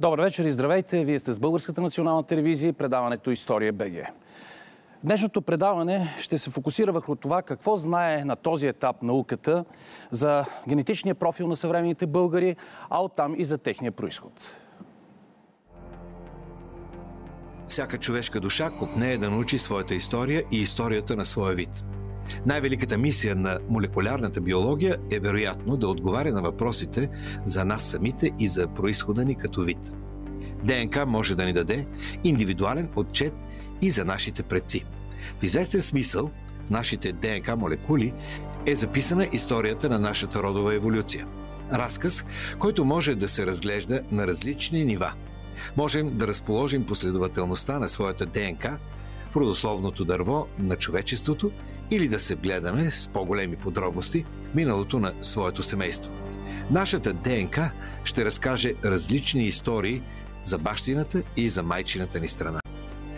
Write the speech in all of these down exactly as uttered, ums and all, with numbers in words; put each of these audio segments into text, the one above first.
Добър вечер и здравейте! Вие сте с Българската национална телевизия и предаването История БГ. Днешното предаване ще се фокусира върху това какво знае на този етап науката за генетичния профил на съвременните българи, а оттам и за техния произход. Всяка човешка душа копнее да научи своята история и историята на своя вид. Най-великата мисия на молекулярната биология е вероятно да отговаря на въпросите за нас самите и за произхода ни като вид. ДНК може да ни даде индивидуален отчет и за нашите предци. В известен смисъл, в нашите ДНК молекули е записана историята на нашата родова еволюция. Разказ, който може да се разглежда на различни нива. Можем да разположим последователността на своята ДНК в родословното дърво на човечеството или да се вгледаме с по-големи подробности в миналото на своето семейство. Нашата ДНК ще разкаже различни истории за бащината и за майчината ни страна.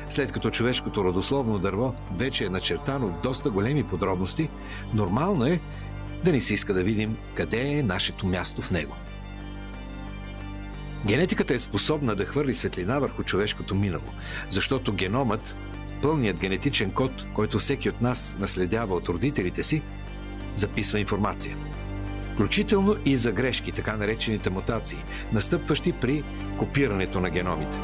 След като човешкото родословно дърво вече е начертано в доста големи подробности, нормално е да ни се иска да видим къде е нашето място в него. Генетиката е способна да хвърли светлина върху човешкото минало, защото геномът, пълният генетичен код, който всеки от нас наследява от родителите си, записва информация. Включително и за грешки, така наречените мутации, настъпващи при копирането на геномите.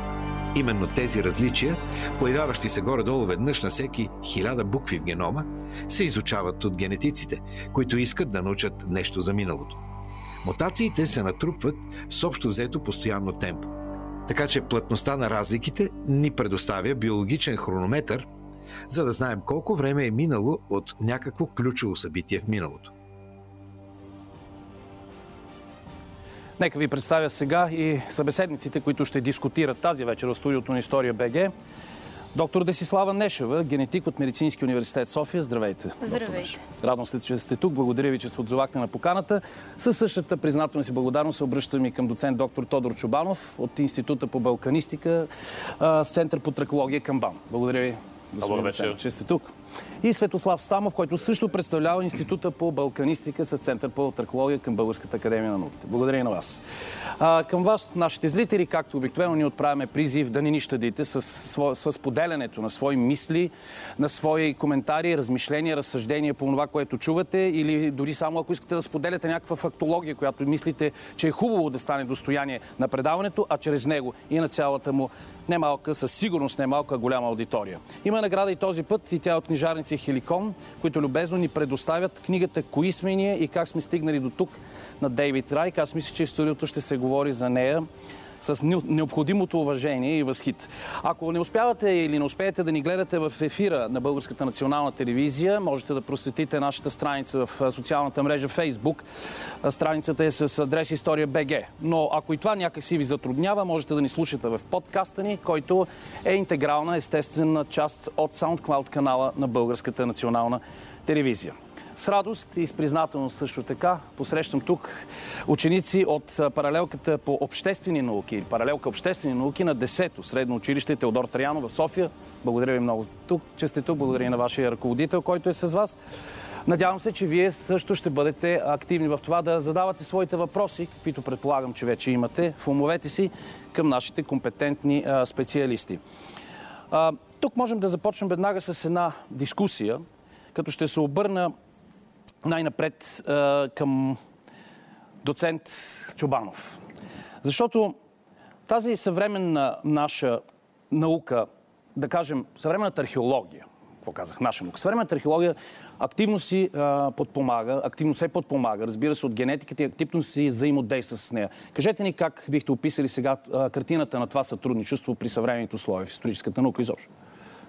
Именно тези различия, появяващи се горе-долу веднъж на всеки хиляда букви в генома, се изучават от генетиците, които искат да научат нещо за миналото. Мутациите се натрупват с общо взето постоянно темпо. Така че плътността на разликите ни предоставя биологичен хронометър, за да знаем колко време е минало от някакво ключово събитие в миналото. Нека ви представя сега и събеседниците, които ще дискутират тази вечер в студиото на История БГ. Доктор Десислава Нешева, генетик от Медицинския университет София. Здравейте. Здравейте. Радвам се, че сте тук. Благодаря ви, че се отзовахте на поканата. Със същата признателна си благодарност се обръщам и към доцент доктор Тодор Чобанов от Института по балканистика, с Център по тракология към БАН. Благодаря ви, господин доцент, че сте тук. И Светослав Стамов, който също представлява Института по балканистика с Център по тракология към Българската академия на науките. Благодаря и на вас. А, към вас, нашите зрители, както обикновено, ни отправяме призив да ни ни щадите с, с, с поделянето на свои мисли, на свои коментари, размишления, разсъждения по това, което чувате, или дори само ако искате да споделяте някаква фактология, която мислите, че е хубаво да стане достояние на предаването, а чрез него и на цялата му немалка, със сигурност немалка голяма аудитория. Има награда и този път, и тя от книжарници Хеликон, които любезно ни предоставят книгата "Кои сме ние и как сме стигнали до тук" на Дейвид Райк. Аз мисля, че в студиото ще се говори за нея с необходимото уважение и възхит. Ако не успявате или не успеете да ни гледате в ефира на Българската национална телевизия, можете да просветите нашата страница в социалната мрежа Facebook. Страницата е с адрес История БГ. Но ако и това някакси ви затруднява, можете да ни слушате в подкаста ни, който е интегрална, естествена част от SoundCloud канала на Българската национална телевизия. С радост и с признателност също така посрещам тук ученици от паралелката по обществени науки, паралелка обществени науки на десето средно училище Теодор Траянов в София. Благодаря ви много тук, че сте тук. Благодаря и на вашия ръководител, който е с вас. Надявам се, че вие също ще бъдете активни в това да задавате своите въпроси, каквито предполагам, че вече имате в умовете си, към нашите компетентни а, специалисти. А, тук можем да започнем веднага с една дискусия, като ще се обърна най-напред към доцент Чобанов. Защото тази съвременна наша наука, да кажем, съвременната археология, какво казах, наша наука, съвременната археология активно си а, подпомага, активно се подпомага, разбира се, от генетиката и активно си взаимодейства с нея. Кажете ни как бихте описали сега а, картината на това сътрудничество при съвременните условия в историческата наука изобщо?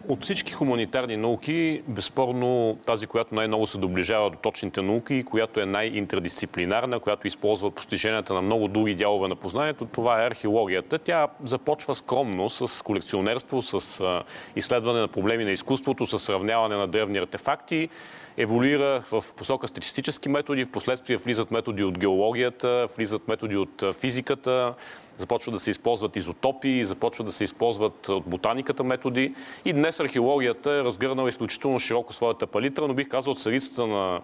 От всички хуманитарни науки, безспорно тази, която най-много се доближава до точните науки, която е най-интердисциплинарна, която използва постиженията на много други дялове на познанието, това е археологията. Тя започва скромно с колекционерство, с изследване на проблеми на изкуството, с сравняване на древни артефакти еволюира в посока статистически методи, в последствие влизат методи от геологията, влизат методи от физиката, започват да се използват изотопи, започват да се използват от ботаниката методи. И днес археологията е разгърнала изключително широко своята палитра, но бих казал от средицата на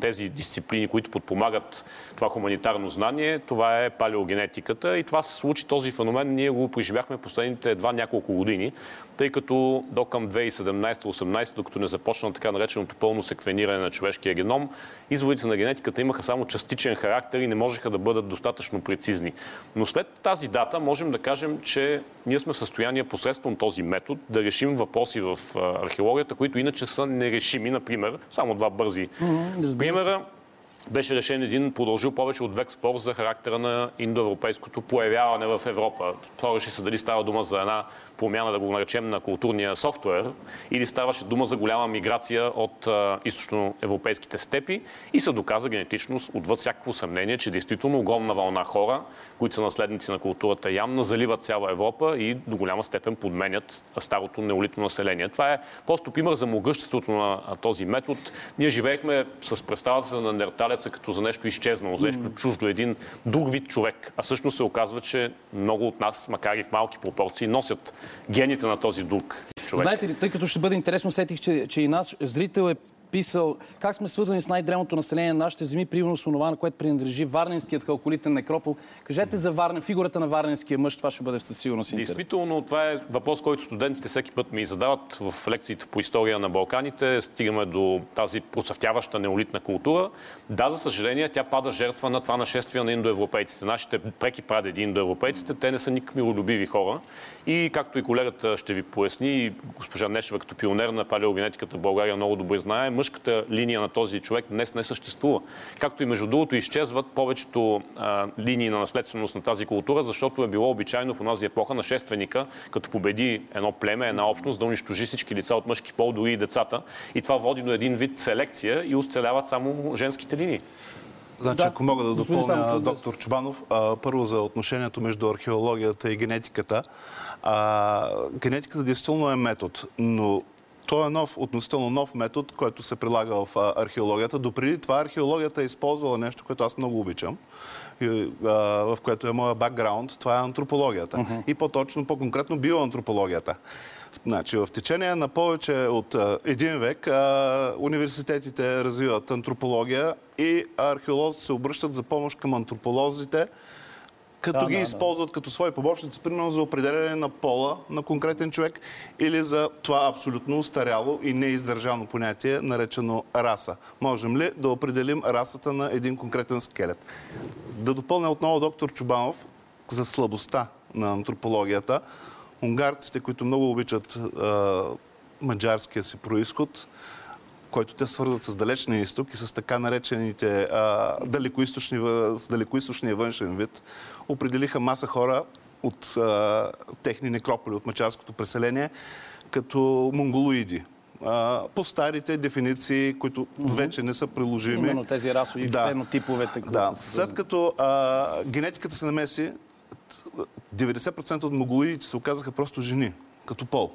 тези дисциплини, които подпомагат това хуманитарно знание, това е палеогенетиката. И това се случи, този феномен, ние го преживяхме последните едва няколко години, тъй като до към две хиляди и седемнадесета-осемнадесета, докато не започна така нареченото пълно секвениране на човешкия геном, изводите на генетиката имаха само частичен характер и не можеха да бъдат достатъчно прецизни. Но след тази дата можем да кажем, че ние сме в състояние посредством този метод да решим въпроси в археологията, които иначе са нерешими. Например, само два бързи mm-hmm. примера. Беше решен един, продължил повече от век спор за характера на индоевропейското появяване в Европа. Спореше се дали става дума за една промяна, да го наречем, на културния софтуер, или ставаше дума за голяма миграция от а, източноевропейските степи, и се доказа генетичност отвъд всякакво съмнение, че действително огромна вълна хора, които са наследници на културата Ямна, заливат цяла Европа и до голяма степен подменят старото неолитно население. Това е просто пример за могъществото на този метод. Ние живеехме с представата за неандерталец като за нещо изчезнало, за нещо чуждо, един друг вид човек. А всъщност се оказва, че много от нас, макар и в малки пропорции, носят гените на този друг човек. Знаете ли, тъй като ще бъде интересно, сетих, че, че и наш зрител е писал как сме свързани с най-древното население на нашите земи, примерно с онова, на което принадлежи Варненският халколитен некропол. Кажете за Варнен, фигурата на Варненския мъж, това ще бъде със сигурност интересно. Действително, това е въпрос, който студентите всеки път ми задават в лекциите по история на Балканите. Стигаме до тази процъфтяваща неолитна култура. Да, за съжаление, тя пада жертва на това нашествие на индоевропейците. Нашите преки прадеди индоевропейците, те не са никак миролюбиви хора. И както и колегата ще ви поясни, госпожа Нешева като пионер на палеогенетиката в България много добре знае, мъжката линия на този човек днес не съществува. Както и между другото изчезват повечето а, линии на наследственост на тази култура, защото е било обичайно в онази епоха нашественика, като победи едно племе, една общност, да унищожи всички лица от мъжки пол, дори и децата. И това води до един вид селекция и оцеляват само женските линии. Значи, да, ако мога да допълня, Стамов, доктор Чобанов, а, първо за отношението между археологията и генетиката. А, генетиката действително е метод, но той е нов, относително нов метод, който се прилага в а, археологията. Допреди това археологията е използвала нещо, което аз много обичам, и, а, в което е моя бакграунд, това е антропологията. Uh-huh. И по-точно, по-конкретно биоантропологията. Значи, в течение на повече от а, един век а, университетите развиват антропология и археолозите се обръщат за помощ към антрополозите, като да, ги да, използват да. като свои побочници, примерно за определяне на пола на конкретен човек или за това абсолютно устаряло и неиздържано понятие, наречено раса. Можем ли да определим расата на един конкретен скелет? Да допълня отново доктор Чобанов за слабостта на антропологията. Унгарците, които много обичат а, маджарския си происход, който те свързват с далечния изток и с така наречените а, далекоизточни, с далекоизточния външен вид, определиха маса хора от а, техни некрополи, от мачарското преселение, като монголоиди. А, по старите дефиниции, които mm-hmm. вече не са приложими. Именно тези расови да. фенотиповете. Да. След като а, генетиката се намеси, деветдесет процента от монголоидите се оказаха просто жени, като пол.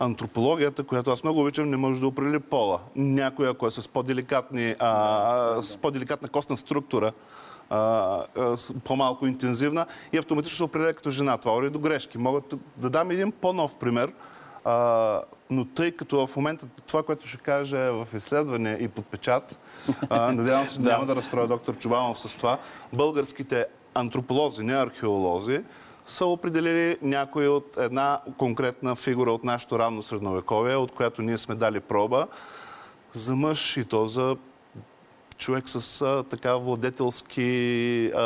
Антропологията, която аз много обичам, не може да определи пола. Някоя, ако е с по-деликатни, а, с по-деликатна костна структура, а, а, с по-малко интензивна, и автоматично се определя като жена. Това води до грешки. Мога да дам един по-нов пример, а, но тъй като в момента това, което ще кажа е в изследване и подпечат, а, надявам се, да няма да разстроя доктор Чобанов с това, българските антрополози, не археолози, са определили някои от една конкретна фигура от нашето ранно средновековие, от която ние сме дали проба за мъж, и то за човек с а, така владетелски а,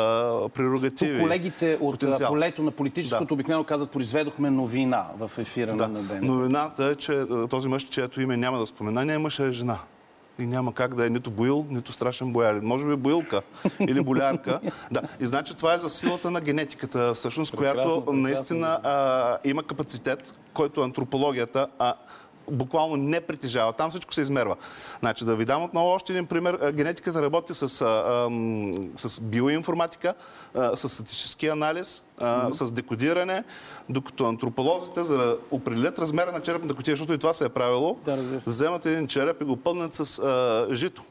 прерогативи. Тук колегите от потенциал. Полето на политическото да. обикновено казват, произведохме новина в ефира да. на ден. Новината е, че този мъж, чието име няма да спомена, не е мъж, а е жена. И няма как да е нито боил, нито страшен бояр. Може би боилка или болярка. Да. И значи това е за силата на генетиката, всъщност, прекрасно, която прекрасно, наистина а, има капацитет, който антропологията, а буквално не притежава. Там всичко се измерва. Значи, да ви дам отново още един пример. Генетиката работи с, а, а, с биоинформатика, а, с статистически анализ, а, mm-hmm. с декодиране, докато антрополозите, за да определят размера на черепната кутия, защото и това се е правило, да, вземат един череп и го пълнят с а, жито.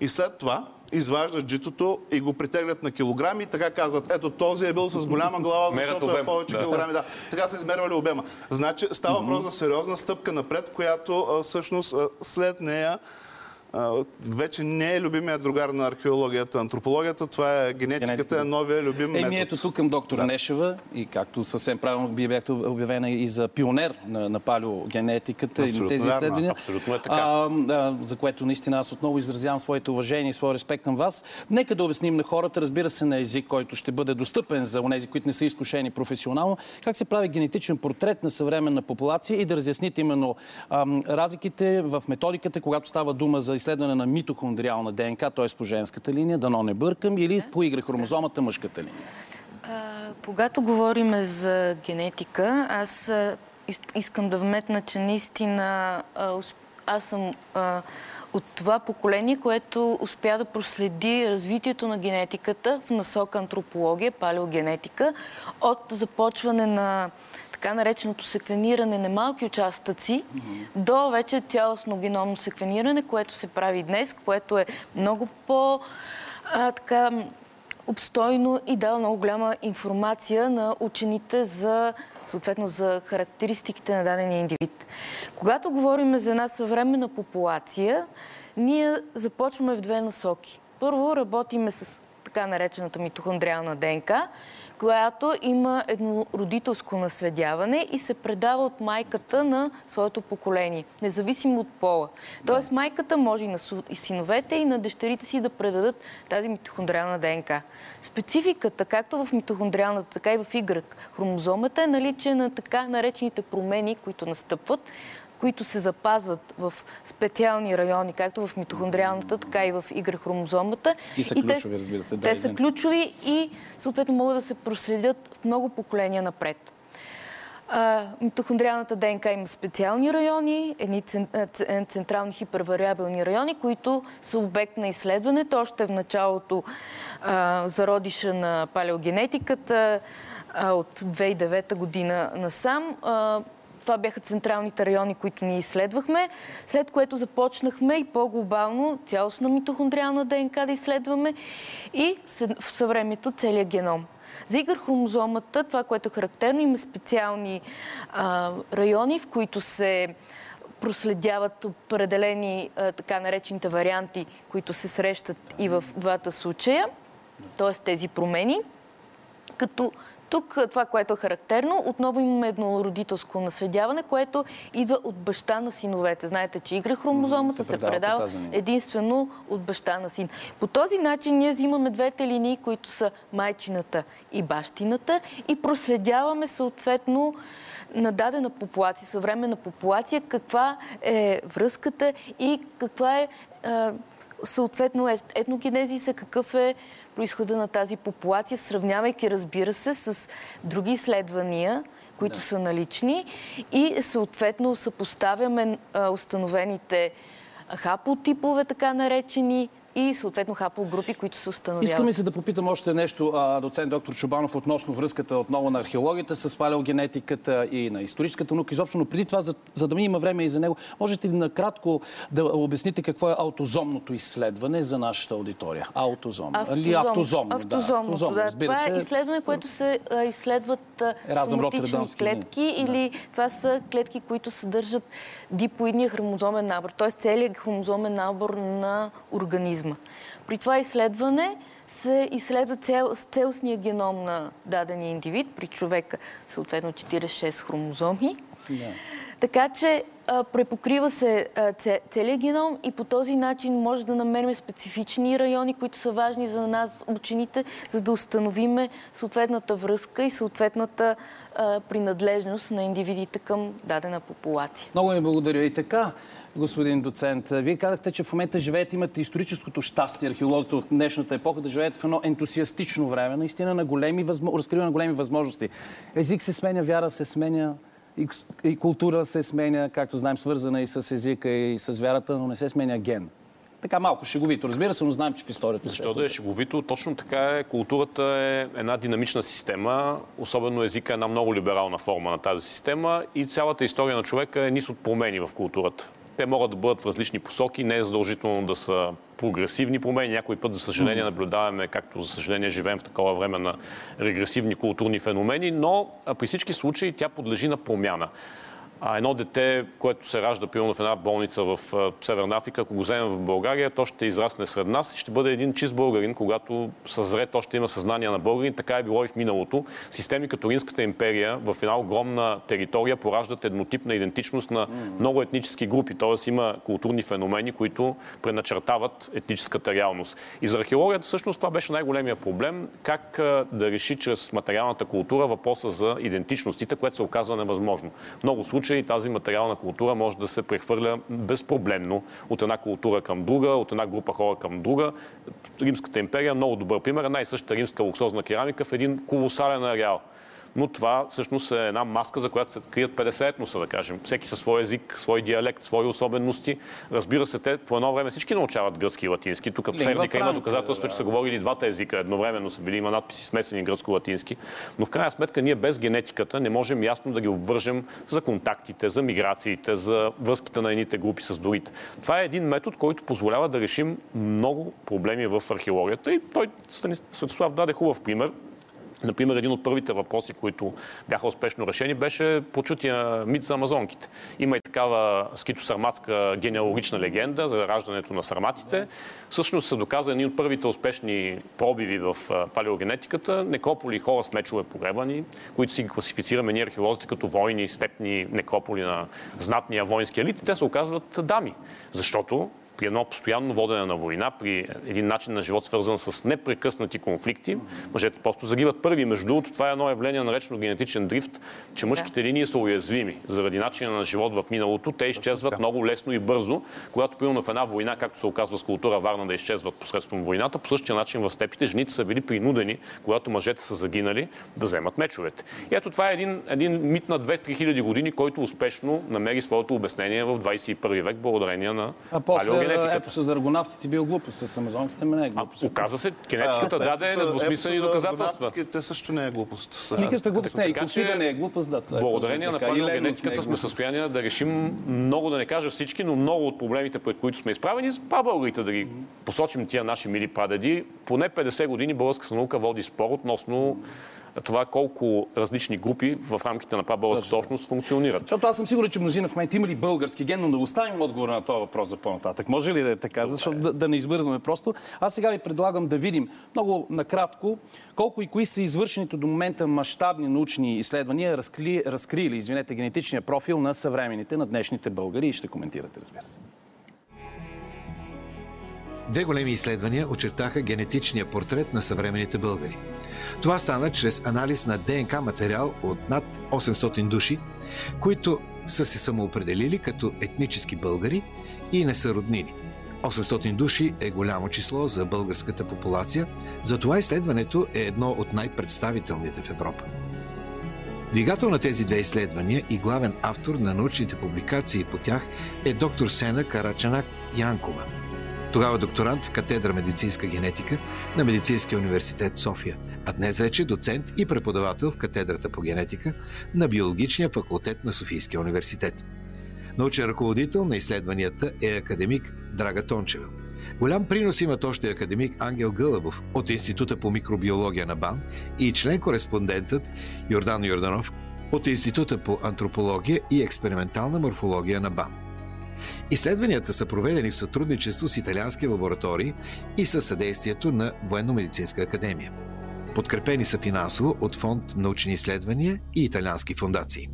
И след това изваждат житото и го притеглят на килограми и така казват, ето този е бил с голяма глава, защото е повече да. килограми. Да. Така са измервали обема. Значи става въпрос за сериозна стъпка напред, която всъщност след нея вече не е любимия другар на археологията, антропологията, това е генетиката, генетиката. Е новия любим метод. Еми ето тук към доктор да. Нешева и както съвсем правилно би бяхте обявена и за пионер на, на палеогенетиката и на тези изследвания. Абсолютно е така. А, а, за което наистина аз отново изразявам своите уважения и своя респект към вас. Нека да обясним на хората, разбира се, на език, който ще бъде достъпен за онези, които не са изкушени професионално, как се прави генетичен портрет на съвременна популация и да разясните именно а, разликите в методиката, когато става дума за изследване на митохондриална ДНК, т.е. по женската линия, дано не бъркам, или по Y хромозомата, мъжката линия? А, когато говорим за генетика, аз искам да вметна, че наистина аз съм а, от това поколение, което успя да проследи развитието на генетиката в насока антропология, палеогенетика, от започване на така нареченото секвениране на малки участъци mm-hmm. до вече цялостно геномно секвениране, което се прави днес, което е много по- а, така, обстойно и дава много голяма информация на учените за, съответно, за характеристиките на дадения индивид. Когато говорим за една съвременна популация, ние започваме в две насоки. Първо работиме с така наречената митохондриална ДНК, която има еднородителско наследяване и се предава от майката на своето поколение, независимо от пола. Тоест, да. майката може и на синовете, и на дъщерите си да предадат тази митохондриална ДНК. Спецификата, както в митохондриалната, така и в Y хромозомата, е наличие на така наречените промени, които настъпват, които се запазват в специални райони, както в митохондриалната, така и в Y хромозомата. И са ключови, и те, разбира се. Да, те са ключови и съответно могат да се проследят в много поколения напред. А, митохондриалната ДНК има специални райони, едни централни хипервариабилни райони, които са обект на изследването. Още в началото а, зародиша на палеогенетиката а, от две хиляди и девета година насам. А, Това бяха централните райони, които ние изследвахме, след което започнахме и по-глобално цялостна митохондриална ДНК да изследваме и в съвремето целия геном. За Y хромозомата, това, което е характерно, има специални а, райони, в които се проследяват определени а, така наречените варианти, които се срещат и в двата случая, т.е. тези промени, като тук това, което е характерно, отново имаме еднородителско наследяване, което идва от баща на синовете. Знаете, че Y хромозомата се предава единствено от баща на син. По този начин ние взимаме двете линии, които са майчината и бащината и проследяваме съответно на дадена популация, съвременна популация, каква е връзката и каква е съответно етногенезиса, какъв е произхода на тази популация, сравнявайки, разбира се, с други изследвания, които да. са налични и съответно съпоставяме а, установените хапотипове, така наречени, и съответно хапогрупи, които се установяват. Искаме се да попитам още нещо, а, доцент доктор Чобанов, относно връзката отново на археологията с палеогенетиката и на историческата наука. Изобщо, но преди това, за, за да ми има време и за него, можете ли накратко да обясните какво е аутозомното изследване за нашата аудитория? Аутозом. Автозом. Или автозомно. Автозомното, да. Автозомно, да. Това се... е изследване, което се а, изследват а, соматични клетки да. или това са клетки, които съдържат дипоидния хромозомен набор, т.е. целият хромозомен набор на организма. При това изследване се изследва цел, целостния геном на дадения индивид, при човека съответно четирийсет и шест хромозоми. Yeah. Така че а, препокрива се а, целият геном и по този начин може да намерим специфични райони, които са важни за нас, учените, за да установим съответната връзка и съответната а, принадлежност на индивидите към дадена популация. Много ми благодаря и така. Господин доцент, вие казахте, че в момента живеете, имате историческото щастие, археолозите от днешната епоха, да живеете в едно ентусиастично време, наистина на големи възможности, разкриване на големи възможности. Език се сменя, вяра се сменя, и, и култура се сменя, както знаем, свързана и с езика, и с вярата, но не се сменя ген. Така малко шеговито, разбира се, но знаем, че в историята... Защо да е шеговито? Точно така е. Културата е една динамична система, особено езика е една много либерална форма на тази система и цялата история на човека е низ от промени в културата. Те могат да бъдат в различни посоки, не е задължително да са прогресивни промени. Някой път, за съжаление, наблюдаваме, както за съжаление живеем в такова време на регресивни културни феномени, но при всички случаи тя подлежи на промяна. А едно дете, което се ражда примерно в една болница в Северна Африка, ако го вземем в България, то ще израсне сред нас и ще бъде един чист българин, когато съзре, то ще има съзнание на българин. Така е било и в миналото. Системи като Римската империя в една огромна територия пораждат еднотипна идентичност на много етнически групи. Т.е. има културни феномени, които преначертават етническата реалност. И за археологията всъщност това беше най-големия проблем. Как да реши чрез материалната култура въпроса за идентичностите, което се оказва невъзможно. Много случаи и тази материална култура може да се прехвърля безпроблемно от една култура към друга, от една група хора към друга. Римската империя е много добър пример. Една и същата римска луксозна керамика в един колосален ареал. Но това всъщност е една маска, за която се крият петдесет етноса, да кажем. Всеки със свой език, свой диалект, свои особености. Разбира се, те по едно време всички научават гръцки и латински. Тук в Сердика има доказателства, че са говорили двата езика. Едновременно са били, има надписи смесени гръцко-латински. Но в крайна сметка ние без генетиката не можем ясно да ги обвържем за контактите, за миграциите, за връзките на едните групи с другите. Това е един метод, който позволява да решим много проблеми в археологията. И той, Светослав, даде хубав пример. Например, един от първите въпроси, които бяха успешно решени, беше прочутия мит за амазонките. Има и такава скито-сарматска генеалогична легенда за раждането на сарматите. Всъщност се доказа един от първите успешни пробиви в палеогенетиката. Некрополи и хора с мечове погребани, които си ги класифицираме ние археолозите като войни, степни некрополи на знатния воински елит. Те се оказват дами, защото при едно постоянно водене на война, при един начин на живот, свързан с непрекъснати конфликти, мъжете просто загиват първи. Между другото, това е едно явление, наречено генетичен дрифт, че мъжките линии са уязвими. Заради начина на живот в миналото, те изчезват да. много лесно и бързо. Когато примерно в една война, както се оказва с култура Варна, да изчезват посредством войната, по същия начин в степите жените са били принудени, когато мъжете са загинали, да вземат мечовете. И ето това е един, един мит на две-три хиляди години, който успешно намери своето обяснение в двадесет и първи век, благодарение на палеогенетиката. Ето с аргонавтите бил глупост, с амазонките ме не е глупост. Оказа се, генетиката а, даде недвусмислени доказателства. Те също не е глупост. Никаката глупост не е, и култида не е глупост, да. Е благодарение на палеогенетиката сме в състояние да решим много, да не кажа всички, но много от проблемите, пред които сме изправени, с прабългарите да ги посочим тия наши мили прадеди. Поне петдесет години българската наука води спор относно това колко различни групи в рамките на прабългарската общност функционират. Защото аз съм сигурен, че мнозина в момента има ли български ген, но да оставим отговор на този въпрос за по-нататък. Може ли да е така? Добре. Защото да, да не избързваме просто. Аз сега ви предлагам да видим много накратко колко и кои са извършените до момента мащабни научни изследвания разкли, разкрили извинете, генетичния профил на съвременните, на днешните българи и ще коментирате, разбира се. Две големи изследвания очертаха генетичния портрет на съвременните българи. Това стана чрез анализ на ДНК материал от над осемстотин души, които са се самоопределили като етнически българи и не са роднини. осемстотин души е голямо число за българската популация, затова изследването е едно от най-представителните в Европа. Двигател на тези две изследвания и главен автор на научните публикации по тях е доктор Сена Карачанак-Янкова, тогава докторант в катедра медицинска генетика на Медицинския университет София, а днес вече доцент и преподавател в катедрата по генетика на Биологичния факултет на Софийския университет. Научен ръководител на изследванията е академик Драга Тончева. Голям принос имат още академик Ангел Гълъбов от Института по микробиология на БАН и член-кореспондентът Йордан Йорданов от Института по антропология и експериментална морфология на БАН. Изследванията са проведени в сътрудничество с италиански лаборатории и със съдействието на Военно-медицинска академия. Подкрепени са финансово от Фонд научни изследвания и италиански фондации.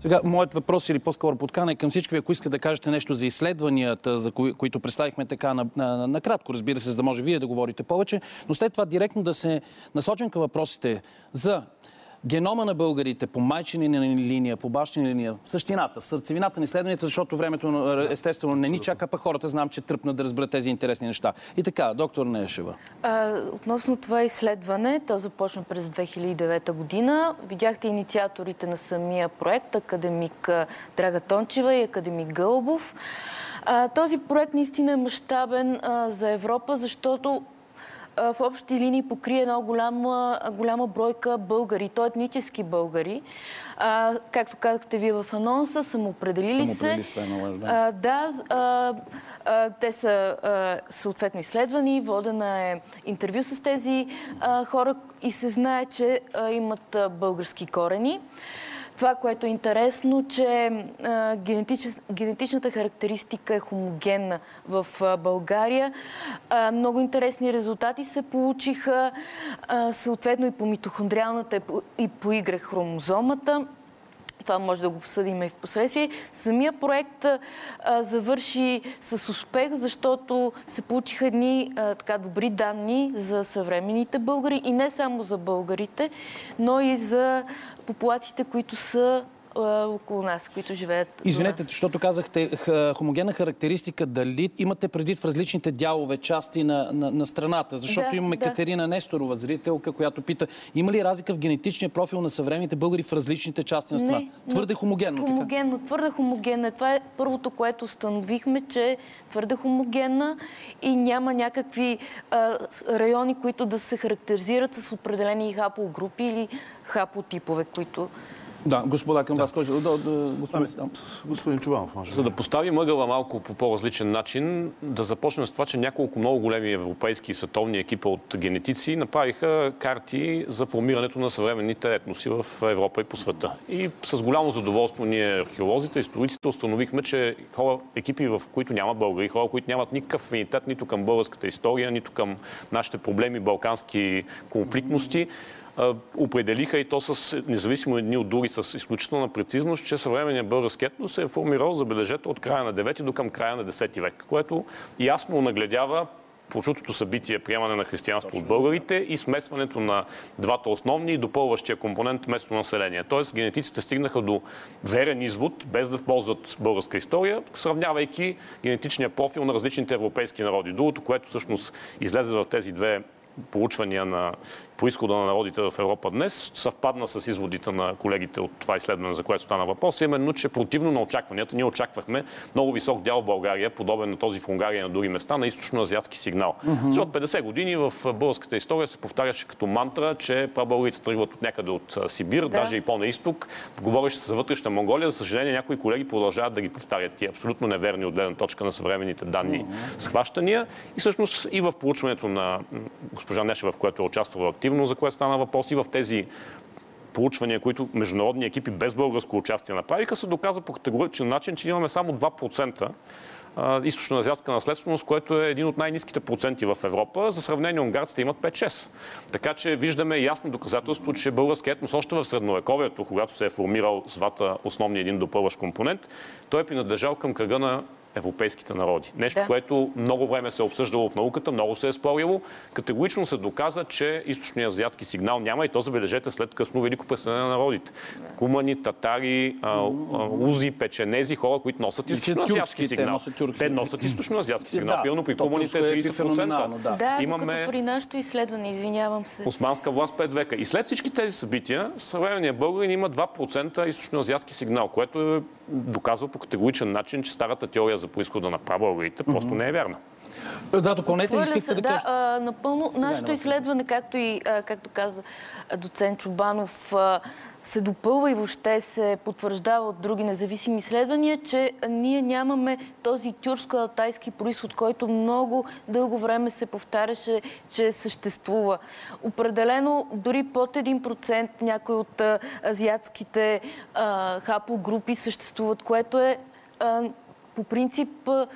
Сега, моят въпрос или по-скоро подкана е към всички, ако искате да кажете нещо за изследванията, за кои, които представихме така накратко, на, на разбира се, за да може вие да говорите повече, но след това директно да се насочим към въпросите за генома на българите по майчина линия, по бащина линия, същината, сърцевината на изследванията, защото времето естествено не ни чака, пък хората знам, че тръпнат да разберат тези интересни неща. И така, доктор Нешева. А, относно това изследване, то започна през две хиляди и девета година. Видяхте инициаторите на самия проект, академик Драга Тончева и академик Гълъбов. А, този проект наистина е мащабен а, за Европа, защото в общи линии покрие една голяма, голяма бройка българи, то етнически българи. А, както казахте вие в анонса, самоопределили се. Самоопределили се, е а, да, а, а, те са а, съответно изследвани, водена е интервю с тези а, хора и се знае, че а, имат а, български корени. Това, което е интересно, че а, генетичес, генетичната характеристика е хомогенна в а, България. А, много интересни резултати се получиха, а, съответно и по митохондриалната и по Y хромозомата. Това може да го обсъдим и в последствие. Самия проект а, завърши с успех, защото се получиха едни а, така добри данни за съвременните българи и не само за българите, но и за популациите, които са а, около нас, които живеят. Извинете, защото казахте хомогенна характеристика, дали имате предвид в различните дялове, части на, на, на страната? Защото да, имаме да. Катерина Несторова, зрителка, която пита, има ли разлика в генетичния профил на съвременните българи в различните части на страната? Не, твърде хомогенно, хомогенно така? Твърде хомогенно. Това е първото, което установихме, че е твърде хомогенна и няма някакви а, райони, които да се характеризират с определени хапогрупи или хапотипове, които... Да, господа, към да. Вас, който... Да, да, господин... Ами, господин Чобанов, може. За да поставим ъгъла малко по по-различен начин, да започнем с това, че няколко много големи европейски и световни екипа от генетици направиха карти за формирането на съвременните етноси в Европа и по света. И с голямо задоволство ние, археолозите, историците, установихме, че хора, екипи, в които няма българи, хора, които нямат никакъв афинитет нито към българската история, нито към нашите проблеми, балкански конфликтности, определиха и то с, независимо едни от други, с изключителна прецизност, че съвременният български етнос се е формирал, забележете, от края на девети до към края на десети век, което ясно нагледява прочутото събитие приемане на християнство точно от българите и смесването на двата основни и допълващия компонент местно население. Тоест генетиците стигнаха до верен извод, без да ползват българска история, сравнявайки генетичния профил на различните европейски народи. Другото, което всъщност излезе в тези две проучвания на произхода на народите в Европа днес, съвпадна с изводите на колегите от това изследване, за което стана въпрос, именно, че противно на очакванията, ние очаквахме много висок дял в България, подобен на този в Унгария и на други места, на източно-азиатски сигнал. Mm-hmm. Защото петдесет години в българската история се повтаряше като мантра, че прабългарите тръгват от някъде от Сибир, да. даже и по-на изток, говореше се за вътрешна Монголия. За съжаление, някои колеги продължават да ги повтарят тия абсолютно неверни от гледна точка на съвременните данни mm-hmm. схващания. И всъщност и в проучването на госпожа Нешева, в което е участвала активно, за което стана въпрос, и в тези проучвания, които международни екипи без българско участие направиха, се доказа по категоричен начин, че имаме само два процента източно-азиатска наследственост, което е един от най-ниските проценти в Европа. За сравнение, унгарците имат пет-шест. Така че виждаме ясно доказателство, че българският етнос още в средновековието, когато се е формирал с двата основни един допълващ компонент, той е принадлежал към кръга на европейските народи. Нещо, да. което много време се е обсъждало в науката, много се е спорило. Категорично се доказа, че източният азиатски сигнал няма и то забележете след късно велико преселение на народите. Кумани, татари, узи, печенези, хора, които носят източно-азиатски сигнал. Те носят източно-азиатски сигнал. Да, пилно при куманите е трийсет процента. Да, да имаме... при нашото изследване, извинявам се. Османска власт пет века. И след всички тези събития, съвременният българин има два процента източно-азиатски сигнал, което е доказва по категоричен начин, че старата теория за произхода на прабългарите mm-hmm. просто не е вярна. Да, допълнете, искахте да кажете. Да, напълно. Нашето изследване, както и, а, както каза доцент Чобанов, а, се допълва и въобще се потвърждава от други независими изследвания, че ние нямаме този тюркско-алтайски произход, който много дълго време се повтаряше, че съществува. Определено дори под един процент някои от а, азиатските а, хапогрупи съществуват, което е а, по принцип... А,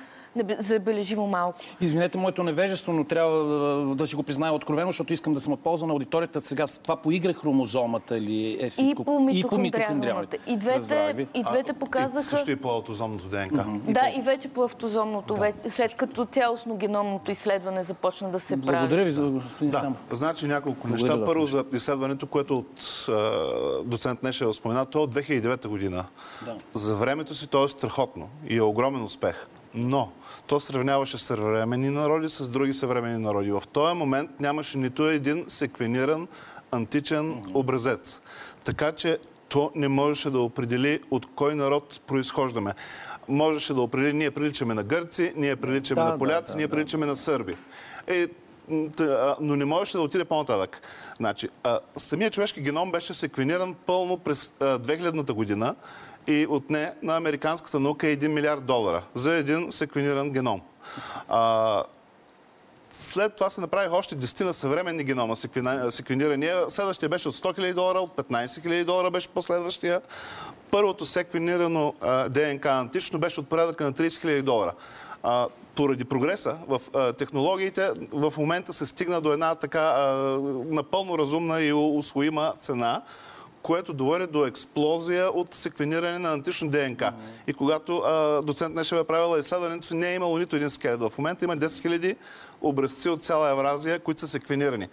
забележимо малко. Извинете моето невежество, но трябва да, да си го призная откровено, защото искам да съм от полза на аудиторията. Сега с това поигра хромозомата ли е всичко? И по митохондриалната. И, и двете, и двете показаха... И също и по аутозомното ДНК. Mm-hmm. Да, и, по... и вече по автозомното, да. След като цялостно геномното изследване започна да се прави. Благодаря ви за господин да. Стамов. Значи няколко неща. Да, първо за изследването, което от е, доцент Нешева спомена, то е от две хиляди и девета година. Да. За времето си то е страхотно и е огромен успех. Но то сравняваше съвременни народи с други съвременни народи. В този момент нямаше нито един секвениран античен mm-hmm. образец. Така че то не можеше да определи от кой народ произхождаме. Можеше да определи, ние приличаме на гърци, ние приличаме да, на поляци, да, да, ние приличаме да. на сърби. Е, но не можеше да отиде по-нататък. Значи, самият човешки геном беше секвениран пълно през две хилядната година и отне на американската наука един милиард долара за един секвениран геном. А, след това се направиха още десет на съвременни генома секвенирания. Следващия беше от сто хиляди долара, от петнайсет хиляди долара беше последващия. Първото секвенирано ДНК антично беше от порядъка на трийсет хиляди долара. А, поради прогреса в а, технологиите, в момента се стигна до една така а, напълно разумна и усвоима цена, което доведе до експлозия от секвениране на антично ДНК. Mm-hmm. И когато а, доцент Нешева е правила изследването, не е имало нито един скелет. В момента има десет хиляди образци от цяла Евразия, които са секвенирани.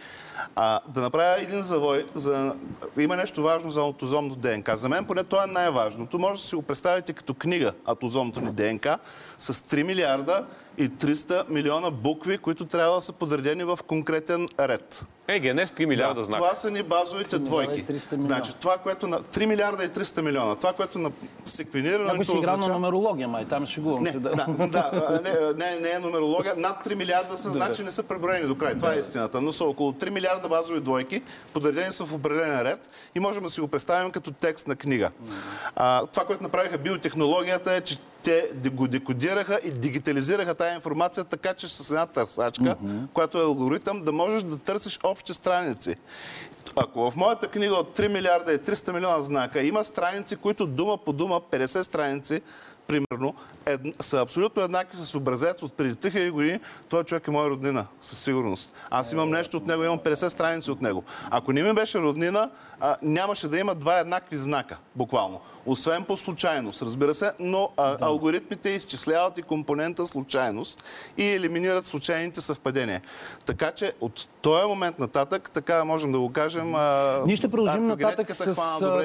А, да направя един завой, за... има нещо важно за аутозомно ДНК. За мен поне това е най-важното. Може да си го представите като книга, аутозомното ни ДНК, с три милиарда и триста милиона букви, които трябва да са подредени в конкретен ред. Е, генез три милиарда да, знака. Това са ни базовите двойки. Значи, това, което на... три милиарда и триста милиона. Това, което на секвенирането... Ако си играл означава... на нумерология, май, там шегувам не, се. Да, да, да не, не, не е нумерология. Над три милиарда са, да, значи не са преброени до край. Да. Това е истината. Но са около три милиарда базови двойки, подредени са в определен ред и можем да си го представим като текст на книга. А, това, което направиха биотехнологията е, че те го декодираха и дигитализираха тая информация, така че с една търсачка, mm-hmm. която е алгоритъм, да можеш да търсиш общи страници. Ако в моята книга от три милиарда и триста милиона знака има страници, които дума по дума, петдесет страници, примерно, е, са абсолютно еднакви с образец от преди три хиляди години, този човек е моя роднина, със сигурност. Аз имам нещо от него, имам петдесет страници от него. Ако не ми беше роднина, а, нямаше да има два еднакви знака, буквално. Освен по случайност, разбира се, но а, да. алгоритмите изчисляват и компонента случайност и елиминират случайните съвпадения. Така че от този момент нататък, така можем да го кажем... А, ние ще продължим нататък с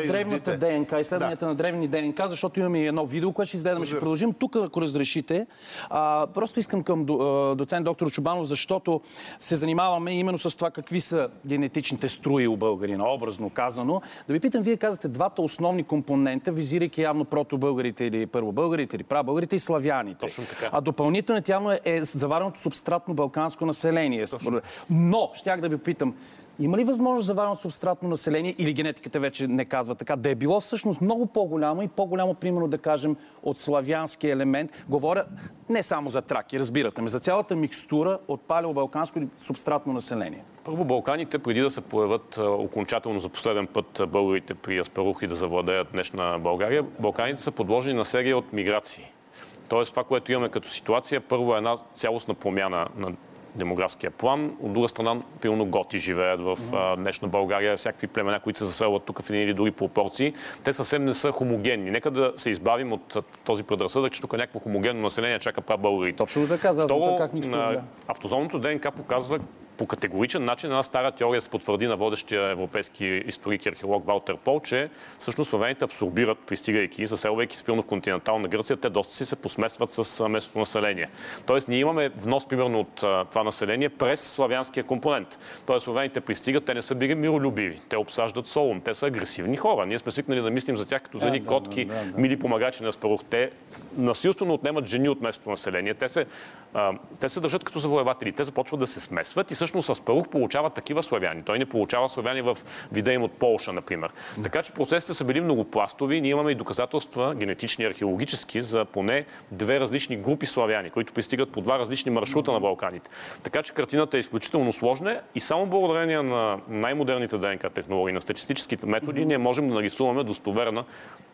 древната ДНК, изследванията да. на древни ДНК, защото имаме едно видео, което ще изгледаме. Ще продължим тук, ако разрешите. А, просто искам към доцент доктор Чобанов, защото се занимаваме именно с това какви са генетичните струи у българина, образно казано. Да ви питам, вие казвате двата основни компонента, визирайки явно протобългарите или първобългарите или прабългарите и славяните. Точно така. А допълнително явно е, е завареното субстратно балканско население. Точно. Но, щях да ви питам, има ли възможност за варно субстратно население, или генетиката вече не казва така, да е било всъщност много по-голямо и по-голямо, примерно да кажем, от славянския елемент? Говоря не само за траки, разбирате ме, за цялата микстура от палеобалканско или субстратно население. Първо, Балканите, преди да се появят окончателно за последен път българите при Аспарух и да завладеят днешна България, Балканите са подложени на серия от миграции. Тоест, това, което имаме като ситуация, първо е една цялостна промяна на демографския план. От друга страна, пилно готи живеят в а, днешна България. Всякакви племена, които се заселват тук в едни или други пропорции, те съвсем не са хомогенни. Нека да се избавим от този предразсъдък, че тук е някакво хомогенно население чака прабългарите. Точно така, за това как мисля. Автозомното ДНК показва по категоричен начин една стара теория се потвърди на водещия европейски историк и археолог Валтер Пол, че всъщност славяните абсорбират, пристигайки и заселвайки спилно в континентална Гърция, те доста си се посмесват с местното население. Тоест ние имаме внос, примерно, от това население през славянския компонент. Тоест славяните пристигат, те не са били миролюбиви, те обсаждат Солун, те са агресивни хора. Ние сме свикнали да мислим за тях като за едни да, котки, да, да, да. мили помагачи на Аспарух. Те насилствено отнемат жени от местното население. Те се, а, те се държат като завоеватели, те започват да се смесват. Всъщност Аспарух получава такива славяни. Той не получава славяни в вида им от Полша, например. Така че процесите са били многопластови. Ние имаме и доказателства, генетични, археологически, за поне две различни групи славяни, които пристигат по два различни маршрута на Балканите. Така че картината е изключително сложна и само благодарение на най-модерните ДНК технологии, на статистическите методи, ние можем да нарисуваме достоверна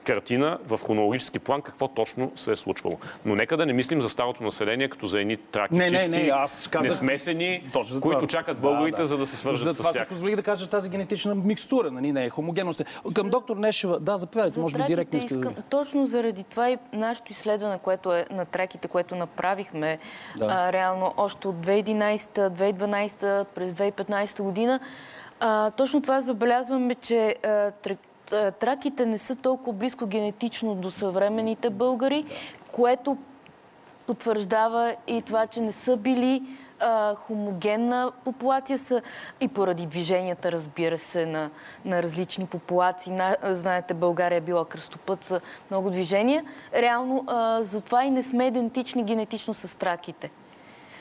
картина в хронологически план какво точно се е случвало. Но нека да не мислим за старото население като за едни траки не, чисти, не, не, аз казах... несмесени, които чакат българите, да, да. за да се свържат за с тях. Това се позволих да кажа, тази генетична микстура, нали, не е хомогенност. Към доктор Нешева, да, заповядайте, за може би директно иска да ви. Точно заради това и нашето изследване, което е на траките, което направихме, да. а, реално още от две хиляди и единайсета, две хиляди и дванайсета, през две хиляди и петнайсета година, а, точно това забелязваме, че а, траките не са толкова близко генетично до съвременните българи, което потвърждава и това, че не са били а, хомогенна популация, са и поради движенията, разбира се, на, на различни популации. На, знаете, България е била кръстопът за много движения. Реално, а, затова и не сме идентични генетично с траките.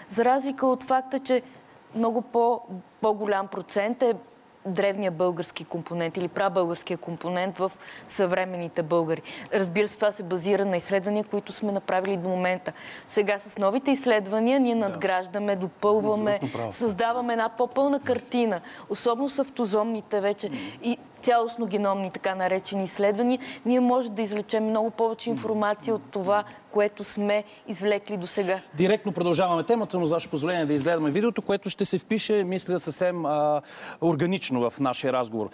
За разлика от факта, че много по, по-голям процент е древния български компонент или прабългарския компонент в съвременните българи. Разбира се, това се базира на изследвания, които сме направили до момента. Сега с новите изследвания ние надграждаме, допълваме, създаваме една по-пълна картина, особено с автозомните вече и цялостно геномни, така наречени изследвания. Ние може да извлечем много повече информация от това, което сме извлекли до сега. Директно продължаваме темата, но за ваше позволение да изгледаме видеото, което ще се впише, мисля, съвсем а, органично в нашия разговор.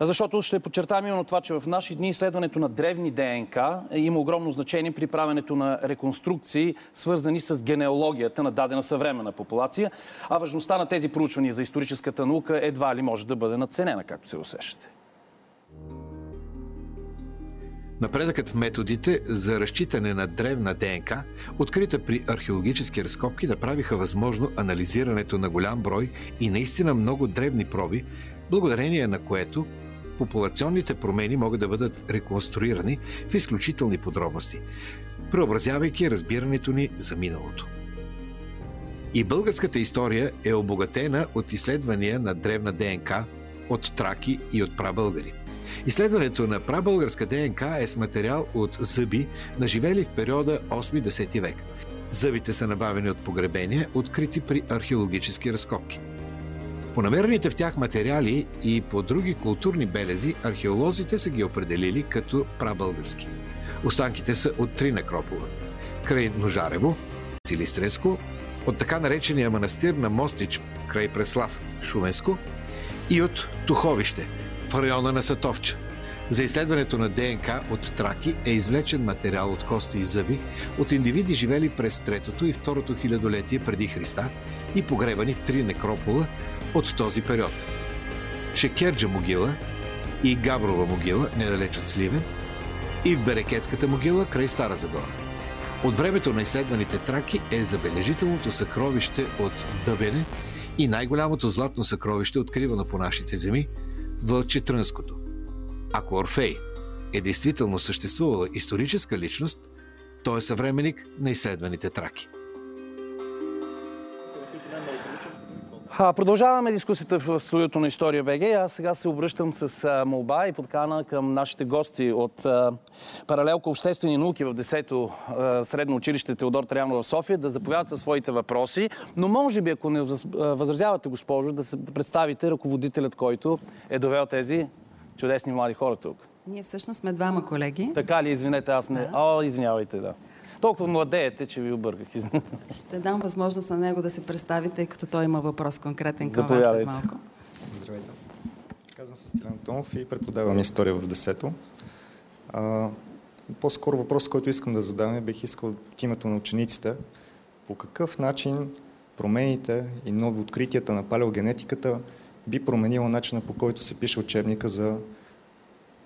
Защото ще подчертаем именно това, че в наши дни изследването на древни ДНК има огромно значение при правенето на реконструкции, свързани с генеалогията на дадена съвременна популация, а важността на тези проучвания за историческата наука едва ли може да бъде надценена, както се усещате. Напредъкът в методите за разчитане на древна ДНК, открита при археологически разкопки, направиха възможно анализирането на голям брой и наистина много древни проби, благодарение на което популационните промени могат да бъдат реконструирани в изключителни подробности, преобразявайки разбирането ни за миналото. И българската история е обогатена от изследвания на древна ДНК, от траки и от прабългари. Изследването на прабългарска ДНК е с материал от зъби, наживели в периода осми-десети век. Зъбите са набавени от погребения, открити при археологически разкопки. По намерените в тях материали и по други културни белези, археолозите са ги определили като прабългарски. Останките са от три некропола – край Ножарево, Силистренско, от така наречения манастир на Мостич, край Преслав, Шуменско, и от Туховище, в района на Сатовча. За изследването на ДНК от траки е извлечен материал от кости и зъби от индивиди, живели през третото и второто хилядолетие преди Христа и погребани в три некропола от този период. Шекерджа могила и Габрова могила, недалеч от Сливен, и в Берекетската могила край Стара Загора. От времето на изследваните траки е забележителното съкровище от Дъбене и най-голямото златно съкровище, откривано по нашите земи, Вълчетрънското. Ако Орфей е действително съществувала историческа личност, той е съвременник на изследваните траки. А, продължаваме дискусията в студиото на История БГ. Аз сега се обръщам с а, молба и подкана към нашите гости от а, паралелка обществени науки в десето а, средно училище Теодор Траянов в София да заповядат със своите въпроси. Но може би, ако не възразявате, госпожо, да, се, да представите ръководителят, който е довел тези чудесни млади хора тук. Ние всъщност сме двама колеги. Така ли? Извинете, аз не... Да. О, извинявайте, да. Толкова младеете, че ви обърках. Ще дам възможност на него да се представи, тъй като той има въпрос конкретен към вас след малко. Здравейте. Казвам се Стефан Томов и преподавам история в десето. По-скоро въпрос, който искам да задам, бих искал от името на учениците. По какъв начин промените и нови откритията на палеогенетиката би променила начина, по който се пише учебника за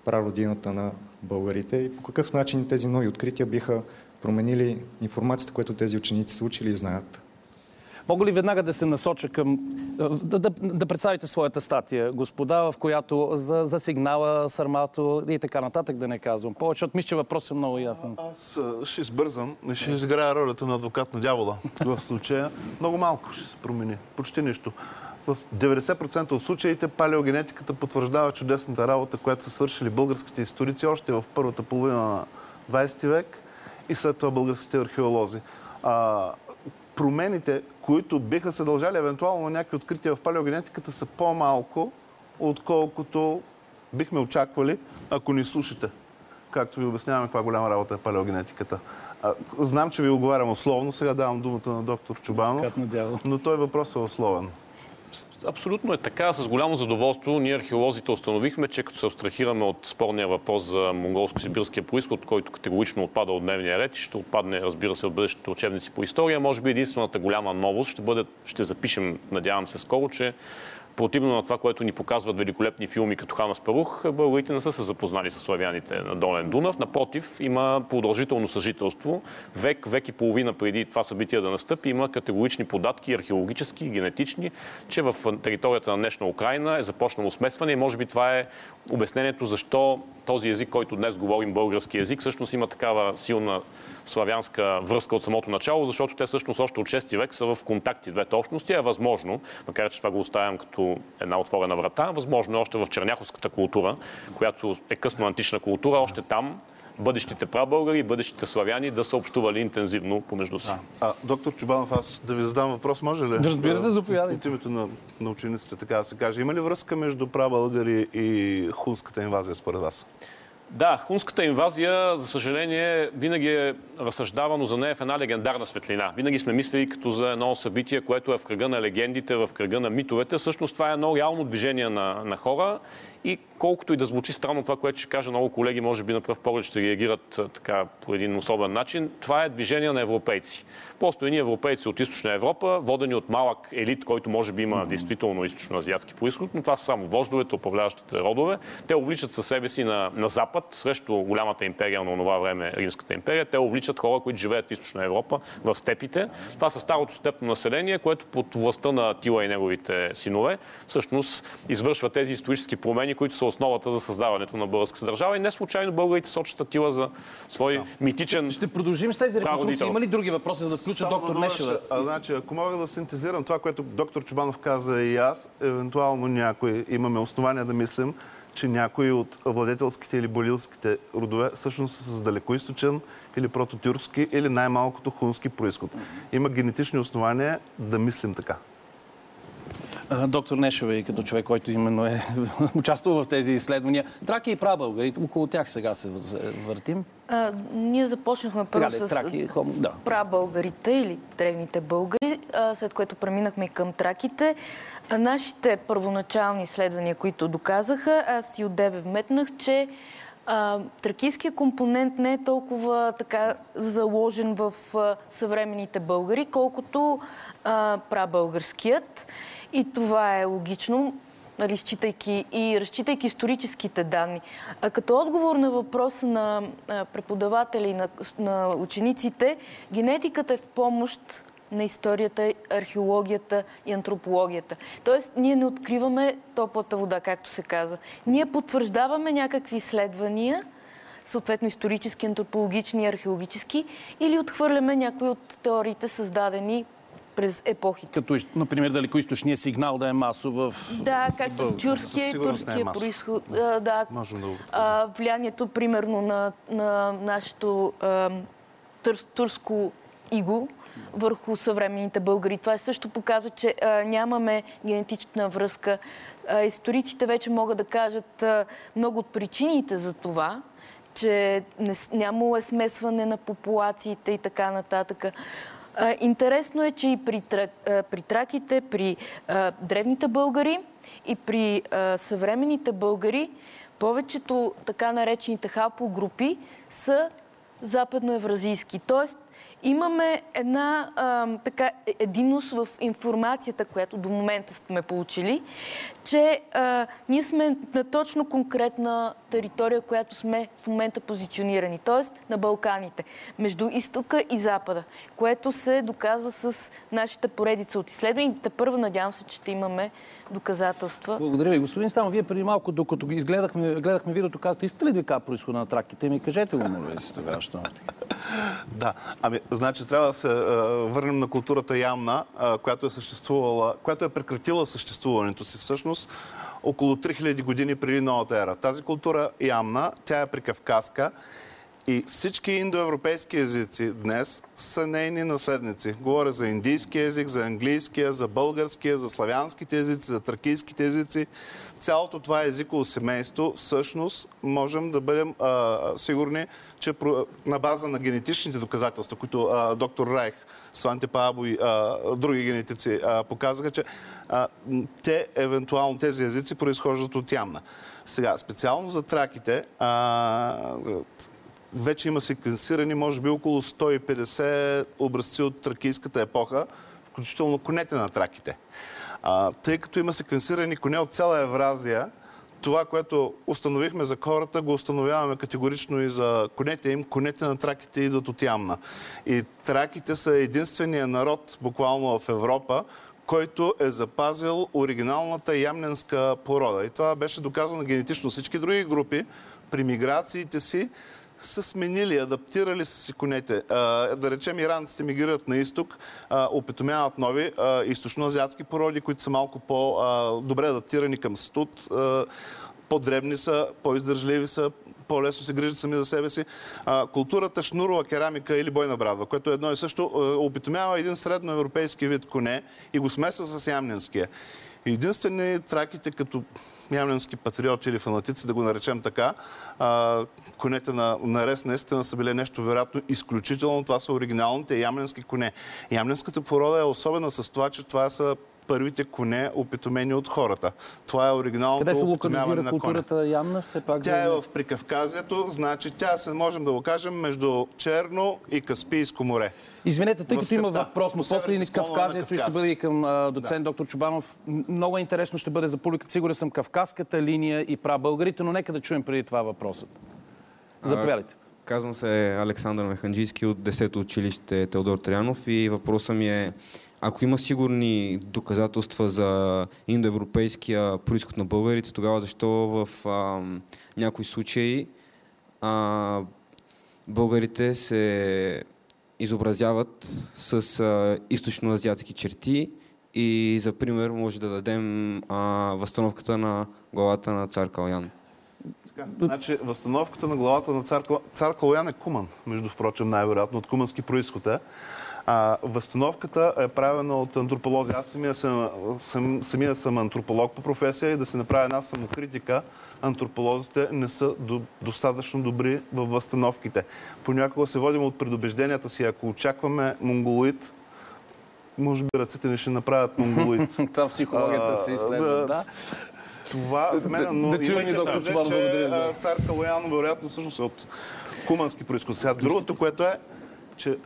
прародината на българите и по какъв начин тези нови открития биха променили информацията, която тези ученици са учили и знаят. Мога ли веднага да се насоча към... Да, да, да представите своята статия, господа, в която за, за сигнала, сармато и така нататък, да не казвам повече, от мисля, че въпросът е много ясен. А, аз ще избързам и ще изграя ролята на адвокат на дявола. В случая много малко ще се промени. Почти нищо. В деветдесет процента от случаите палеогенетиката потвърждава чудесната работа, която са свършили българските историци още в първата половина на двайсети век и след това българските археолози. А, промените, които биха се дължали евентуално на някакви открития в палеогенетиката, са по-малко, отколкото бихме очаквали, ако ни слушате. както ви обясняваме, каква голяма работа е палеогенетиката. А, знам, че ви оговарям условно, сега давам думата на доктор Чобанов, но той въпрос е условен. Абсолютно е така. С голямо задоволство ние археолозите установихме, че като се абстрахираме от спорния въпрос за монголско-сибирския произход, който категорично отпада от дневния ред и ще отпадне, разбира се, от бъдещите учебници по история, може би единствената голяма новост ще бъде, ще запишем, надявам се скоро, че противно на това, което ни показват великолепни филми като Хан Аспарух, българите не са се запознали със славяните на Долен Дунав. Напротив, има продължително съжителство. Век, век и половина преди това събитие да настъпи, има категорични податки, археологически и генетични, че в територията на днешна Украина е започнало смесване и може би това е обяснението защо този език, който днес говорим, български език, всъщност има такава силна славянска връзка от самото начало, защото те всъщност още от шести век са в контакти двете общности. Е възможно, макар че това го оставям като една отворена врата, възможно е още в черняховската култура, която е късно антична култура, още там бъдещите прабългари и бъдещите славяни да са общували интензивно помежду си. А, доктор Чобанов, аз да ви задам въпрос, може ли? Да, разбира се, заповядайте. От името на, на учениците, така да се каже. Има ли връзка между прабългари и хунската инвазия според вас? Да, хунската инвазия, за съжаление, винаги е разсъждавано за нея в една легендарна светлина. Винаги сме мислили като за едно събитие, което е в кръга на легендите, в кръга на митовете. Всъщност това е едно реално движение на, на хора и колкото и да звучи странно това, което ще кажа, много колеги може би на пръв поглед ще реагират така по един особен начин. Това е движение на европейци. Просто едни европейци от източна Европа, водени от малък елит, който може би има действително източно-азиатски происход, но това са само вождовете, управляващите родове. Те увличат със себе си на, на запад, срещу голямата империя на това време, Римската империя. Те увличат хора, които живеят в източна Европа, в степите. Това са старото степно население, което под властта на Атила и неговите синове всъщност извършва тези исторически промени, които са основата за създаването на българската държава. И не случайно българите сочат Атила за свой да. митичен. Ще продължим с тези реконструкции. Има ли други въпроси, за да включа само доктор Нешева? А, значи, ако мога да синтезирам това, което доктор Чобанов каза и аз, евентуално някой имаме основания да мислим, че някои от владетелските или болилските родове всъщност са с далекоизточен или прототюркски или най-малкото хунски происход. Има генетични основания да мислим така. Доктор Нешева, и като човек, който именно е участвал в тези изследвания, траки и прабългари, около тях сега се въртим. А, ние започнахме първо с траки, хом... да. прабългарите или древните българи, а, след което преминахме и към траките. А, нашите първоначални изследвания, които доказаха, аз и отдеве вметнах, че а, тракийския компонент не е толкова така заложен в а, съвременните българи, колкото а, прабългарският. И това е логично, разчитайки и разчитайки историческите данни. А като отговор на въпроса на преподаватели и на, на учениците, генетиката е в помощ на историята, археологията и антропологията. Тоест, ние не откриваме топлата вода, както се казва. Ние потвърждаваме някакви изследвания, съответно исторически, антропологични и археологически, или отхвърляме някои от теориите, създадени през епохите. Като, например, далекоизточния сигнал да е масов в... Да, както тюркския и турския происход. Да, да, да. Влиянието, примерно, на, на нашето а, тър, турско иго върху съвременните българи. Това също показва, че а, нямаме генетична връзка. А, историците вече могат да кажат а, много от причините за това, че не, нямало е смесване на популациите и така нататък. Интересно е, че и при, при траките, при а, древните българи и при а, съвременните българи повечето така наречените хапогрупи са западноевразийски. Тоест имаме една а, така единност в информацията, която до момента сме получили, че а, ние сме на точно конкретна територия, която сме в момента позиционирани, т.е. на Балканите, между изтока и запада, което се доказва с нашата поредица от изследваните. Първо, надявам се, че ще имаме доказателства. Благодаря ви. Господин Стамов, вие преди малко, докато изгледахме, гледахме видеото, казвате, искате ли да ви кажа произхода на траките? Ми кажете го, моля си тогава, що? Да. Ами, значи, трябва да се а, върнем на културата Ямна, а, която е съществувала, която е прекратила съществуването си всъщност около три хиляди години преди новата ера. Тази култура Ямна, тя е прикавказка И всички индоевропейски езици днес са нейни наследници. Говоря за индийски език, за английския, за българския, за славянските езици, за тракийските езици. Цялото това езиково семейство, всъщност, можем да бъдем а, сигурни, че на база на генетичните доказателства, които а, доктор Райк, Сванте Пабо и а, други генетици а, показаха, че а, те, евентуално тези езици, произхождат от Ямна. Сега, специално за траките, а, вече има секвенсирани, може би, около сто и петдесет образци от тракийската епоха, включително конете на траките. А, тъй като има секвенсирани коне от цяла Евразия, това, което установихме за хората, го установяваме категорично и за конете им. Конете на траките идват от Ямна. И траките са единствения народ, буквално в Европа, който е запазил оригиналната ямненска порода. И това беше доказано генетично. Всички други групи при миграциите си са сменили, адаптирали са си конете. А, да речем, иранците мигрират на изток, а, опитомяват нови а, източноазиатски породи, които са малко по-добре адаптирани към студ, а, по-дребни са, по-издържливи са, по-лесно се грижат сами за себе си. А, културата шнурова керамика или бойна брадва, което едно и също, опитомява един средноевропейски вид коне и го смесва с ямненския. Единствени траките като ямненски патриоти или фанатици, да го наречем така, а, конете на, на Рес наистина са били нещо вероятно изключително. Това са оригиналните ямненски коне. Ямненската порода е особена с това, че това са първите коне, опитомени от хората. Това е оригиналното опитомяване на коне. Ямна, все пак тя е в Прикавказието, значи тя се, можем да го кажем, между Черно и Каспийско море. Извинете, тъй като има въпрос, но после и Кавказието и ще бъде и към доцент да. Доктор Чобанов. Много интересно ще бъде за публиката. Сигурен съм, кавказската линия и прабългарите, но нека да чуем преди това въпросът. Заповядайте. Казвам се Александър Механджийски от десето училище Теодор Траянов и въпросът ми е: ако има сигурни доказателства за индоевропейския происход на българите, тогава защо в а, някои случаи а, българите се изобразяват с а, източноазиатски черти и за пример може да дадем а, възстановката на главата на цар Калоян? Значи, възстановката на главата на цар, цар Калоян е куман, между впрочем, най-вероятно от кумански происход е. А, възстановката е правена от антрополози. Аз самия съм, съм, самия съм антрополог по професия и да се направя една самокритика. Антрополозите не са до, достатъчно добри във възстановките. Понякога се водим от предубежденията си. Ако очакваме монголоид, може би ръцете ни ще направят монголоид. Това психологията се изследва, да. Това за мен, но имайте предвид, че цар Калоян вероятно всъщност е от кумански происход. Сега другото, което е, че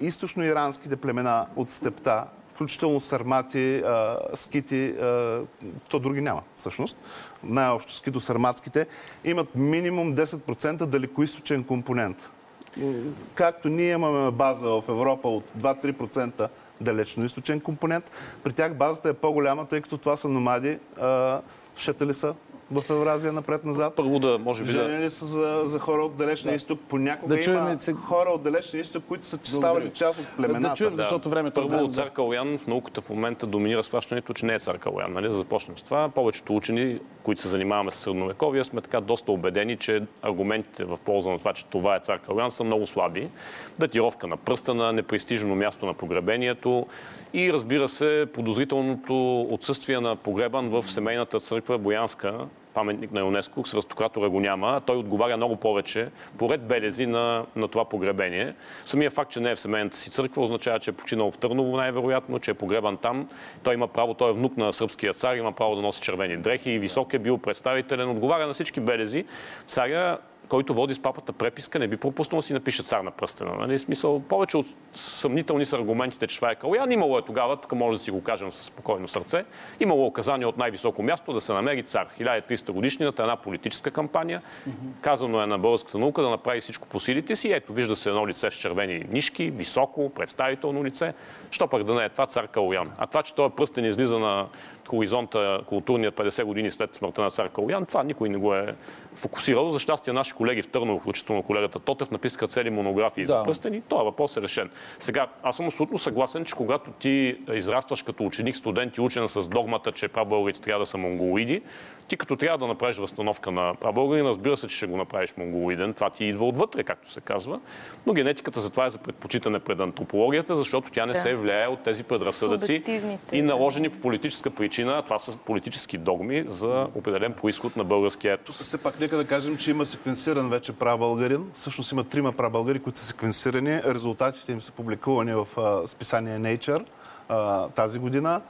източно-иранските племена от степта, включително сармати, а, скити, а, то други няма всъщност. Най-общо скито сарматските имат минимум десет процента далекоизточен компонент. Както ние имаме база в Европа от два-три процента далечно-източен компонент, при тях базата е по-голяма, тъй като това са номади, а, шетали са в Евразия напред-назад. Първо да, може би, женени да... са за, за хора от далечния да. изток. Понякога да чуем, има се... хора от далечния изток, които са ставали част от племената. Да, да чуем, защото времето... Първо да, от цар Калоян в науката в момента доминира сващането, че не е цар Калоян. Нали? Започнем с това. Повечето учени, които се занимаваме с средновековия, сме така доста убедени, че аргументите в полза на това, че това е цар Калоян, са много слаби. Датировка на пръстена, непрестижно място на погребението и, разбира се, подозрителното отсъствие на погребан в семейната църква Боянска, паметник на ЮНЕСКО, с ръстократора го няма. Той отговаря много повече поред белези на, на това погребение. Самия факт, че не е в семейната си църква, означава, че е починал в Търново най-вероятно, че е погребан там. Той има право, той е внук на сръбския цар, има право да носи червени дрехи и висок е бил представителен. Отговаря на всички белези. Царя, който води с папата преписка, не би пропуснал си напише цар на пръстена. Нали? Смисъл, повече от съмнителни са аргументите, че това е Калоян. Имало е тогава, тук може да си го кажем със спокойно сърце, имало указание от най-високо място да се намери цар. хиляда и триста годишнината, една политическа кампания. Mm-hmm. Казано е на българската наука да направи всичко по силите си. Ето, вижда се едно лице с червени нишки, високо, представително лице. Що пък да не е това цар Калоян? А това, че той пръстен излиза на хоризонта културният петдесет години след смъртта на цар Калоян, това никой не го е фокусирал. За щастие наши колеги в Търново, включително колегата Тотев, написаха цели монографии да. за пръстени. Този въпрос е решен. Сега, аз съм абсолютно съгласен, че когато ти израстваш като ученик, студент и учен с догмата, че прабългарите трябва да са монголоиди, ти като трябва да направиш възстановка на прабългарина, разбира се, че ще го направиш монголоиден. Това ти идва отвътре, както се казва. Но генетиката затова е за предпочитане пред антропологията, защото тя не да. се влияе от тези предразсъдъци и наложени по политическа причина. Това са политически догми за определен происход на българския етнос. Все пак нека да кажем, че има секвенсиран вече прабългарин. Всъщност има трима прабългари, които са секвенсирани. Резултатите им са публикувани в а, списание Nature а, тази година.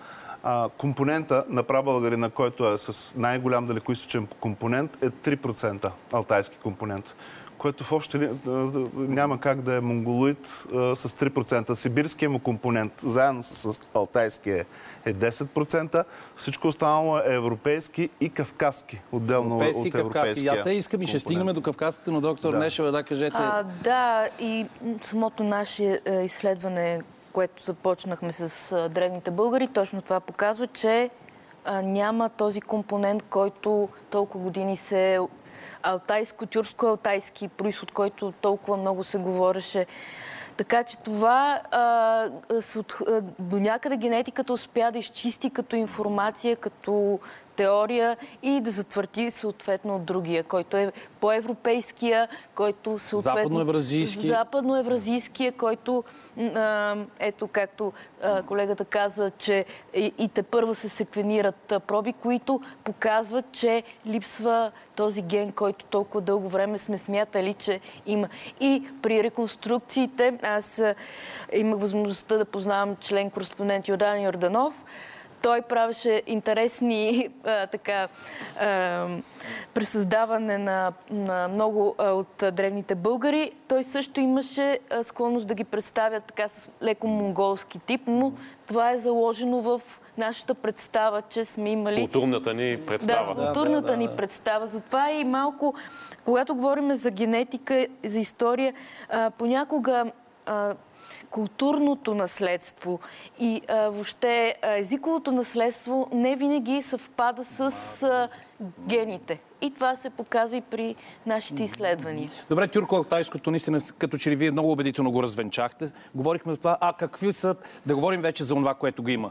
А, компонента на прабългарина, който е с най-голям далекоизточен компонент, е три процента алтайски компонент, което в общи няма как да е монголоид с три процента. Сибирският му компонент, заедно с алтайския, е десет процента. Всичко останало е европейски и кавказски, отделно европейски от европейския. Аз се искам и ще стигнем до кавказците, но доктор да. Нешева, да кажете... А, да, и самото наше изследване, което започнахме с древните българи, точно това показва, че няма този компонент, който толкова години се... Алтайско, тюрско-алтайски произход, който толкова много се говореше. Така че това а, до някъде генетиката успя да изчисти като информация, като теория и да затвърди съответно от другия, който е по-европейския, който съответно... Западноевразийския. Западноевразийския, който, а, ето както а, колегата каза, че и, и те първо се секвенират проби, които показват, че липсва този ген, който толкова дълго време сме смятали, че има. И при реконструкциите, аз а, имах възможността да познавам член-кореспондент Йордан Йорданов. Той правеше интересни а, така, а, пресъздаване на, на много а, от а, древните българи. Той също имаше а, склонност да ги представят така с леко монголски тип, но това е заложено в нашата представа, че сме имали... Културната ни представа. Да, културната да, да, да. ни представа. Затова и малко, когато говорим за генетика, за история, а, понякога... А, културното наследство и а, въобще езиковото наследство не винаги съвпада с а, гените. И това се показва и при нашите изследвания. Добре, тюрко-алтайското, наистина, като че ли вие много убедително го развенчахте. Говорихме за това, а какви са... Да говорим вече за това, което го има.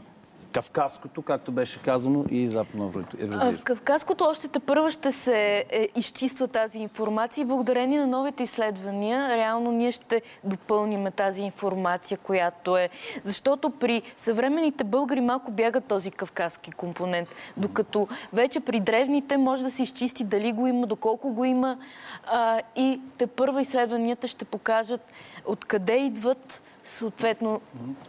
Кавказското, както беше казано, и западноевразийското. В Кавказското още тепърва ще се е, изчиства тази информация и благодарение на новите изследвания, реално ние ще допълним тази информация, която е... Защото при съвременните българи малко бяга този кавказски компонент, докато вече при древните може да се изчисти дали го има, доколко го има а, и тепърва изследванията ще покажат откъде идват съответно...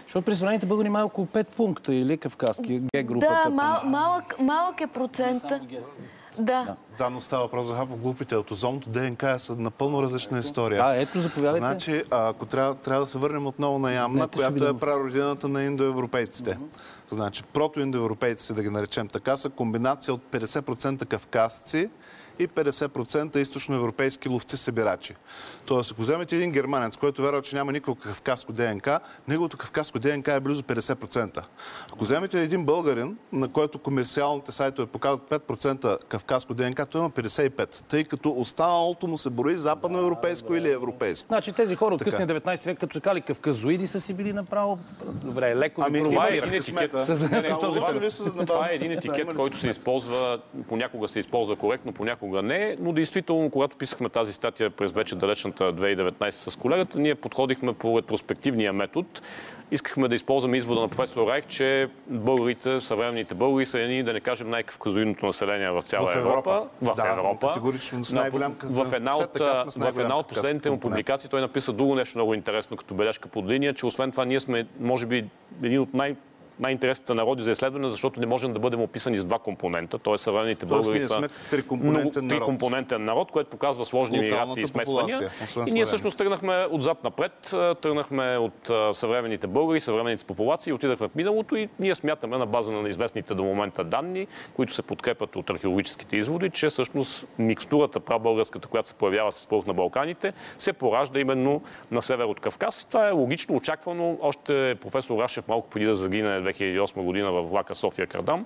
Защото при съвременните българи има около пет пункта или кавказски Г-групата. Да, мал, малък, малък е процента. Да. Да, но става въпрос за хаплоглупите. От озомното ДНК е са напълно различна история. А, ето, заповядайте. Значи, ако трябва, трябва да се върнем отново на Ямна, Дайте, която е прародината на индоевропейците. Mm-hmm. Значи, протоиндоевропейците, да ги наречем така, са комбинация от петдесет процента кавказци и петдесет процента източноевропейски ловци-събирачи. Тоест, ако вземете един германец, който вярва, че няма никакво кавказско ДНК, неговото кавказско ДНК е близо петдесет процента. Ако вземете един българин, на който комерциалните сайтове показват пет процента кавказско ДНК, той има петдесет и пет процента, тъй като останалото му се брои западноевропейско да, или европейско. Значи тези хора от късния деветнайсети век, като се кали кавказоиди, са си били направо... Добре, леко ви провалирахте смета. Това е един етикет, който се използва, понякога се използва коректно, понякога не, но действително, когато писахме тази статия през вече далечната две хиляди и деветнайсета с колегата, ние подходихме по ретроспективния метод. Искахме да използваме извода на професор Райк, че българите, съвременните българи са едни, да не кажем, най-кавказоидното население в цяла в Европа. В да, Европа. Категорично с най-голям в една от, в една от последните му публикации той написа друго нещо много интересно, като бележка под линия, че освен това ние сме, може би, един от най- най-интересните народи за изследване, защото не можем да бъдем описани с два компонента. Тоест, съвременните българи са трикомпонентен много... народ. народ, което показва сложни миграции и смесвания. И ние всъщност тръгнахме отзад напред, тръгнахме от съвременните българи, съвременните популации, отидахме в миналото и ние смятаме на база на известните до момента данни, които се подкрепят от археологическите изводи, че всъщност микстурата прабългарската, която се появява с пълх на Балканите, се поражда именно на север от Кавказ. Това е логично очаквано. Още професор Рашев малко преди да загине две хиляди и осма година във влака София-Кардам,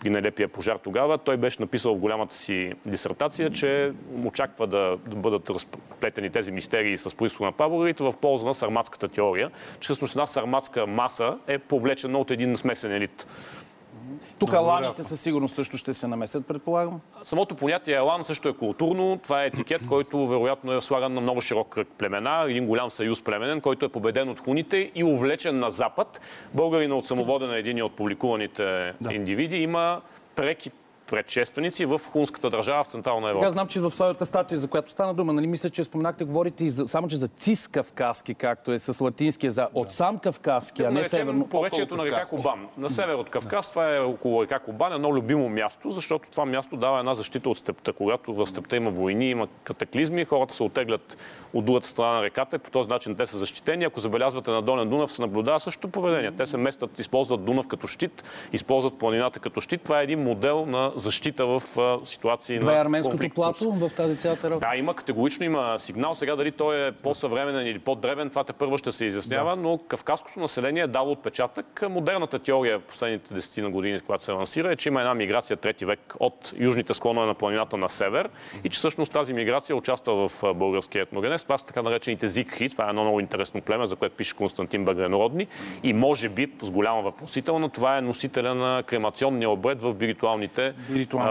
при нелепия пожар тогава, той беше написал в голямата си дисертация, че очаква да бъдат разплетени тези мистерии с производство на паборите в полза на сарматската теория, че всъщност една сарматска маса е повлечена от един смесен елит. Тук еланите със сигурност също ще се намесят, предполагам. Самото понятие елан също е културно. Това е етикет, който вероятно е слаган на много широк кръг племена. Един голям съюз племенен, който е победен от хуните и увлечен на запад. Българина от самовода на един от публикуваните да. индивиди има преки предшественици в хунската държава в Централна Европа. Сега знам, че в своята статуя, за която стана дума, нали мисля, че споменахте, говорите и за, само, че за цискавказки, както е с латинския, за отсам кавказки, да, а не северно. Поречието на река Кобан. На север от Кавказ, да. това е около река Кобан, едно любимо място, защото това място дава една защита от степта. Когато в степта има войни, има катаклизми, хората се оттеглят от другата страна на реката и по този начин те са защитени. Ако забелязвате на Долен Дунав, се наблюдава също поведение. Те се местят, използват Дунав като щит, използват планината като щит. Това е един модел на защита в а, ситуации на конфликт. Това е арменското плато в тази цялата работа? Да, има категорично, има сигнал. Сега дали той е по-съвременен или по-древен, това те първо ще се изяснява, да. но кавказското население е дало отпечатък. Модерната теория в последните десетина години, когато се лансира, е, че има една миграция трети век от южните склонове на планината на север и че всъщност тази миграция участва в българския етногенез. Това са така наречените зикхи. Това е едно много интересно племе, за което пише Константин Багренородни и може би с голяма въпросителна, това е носителя на кремационния обред в биритуалните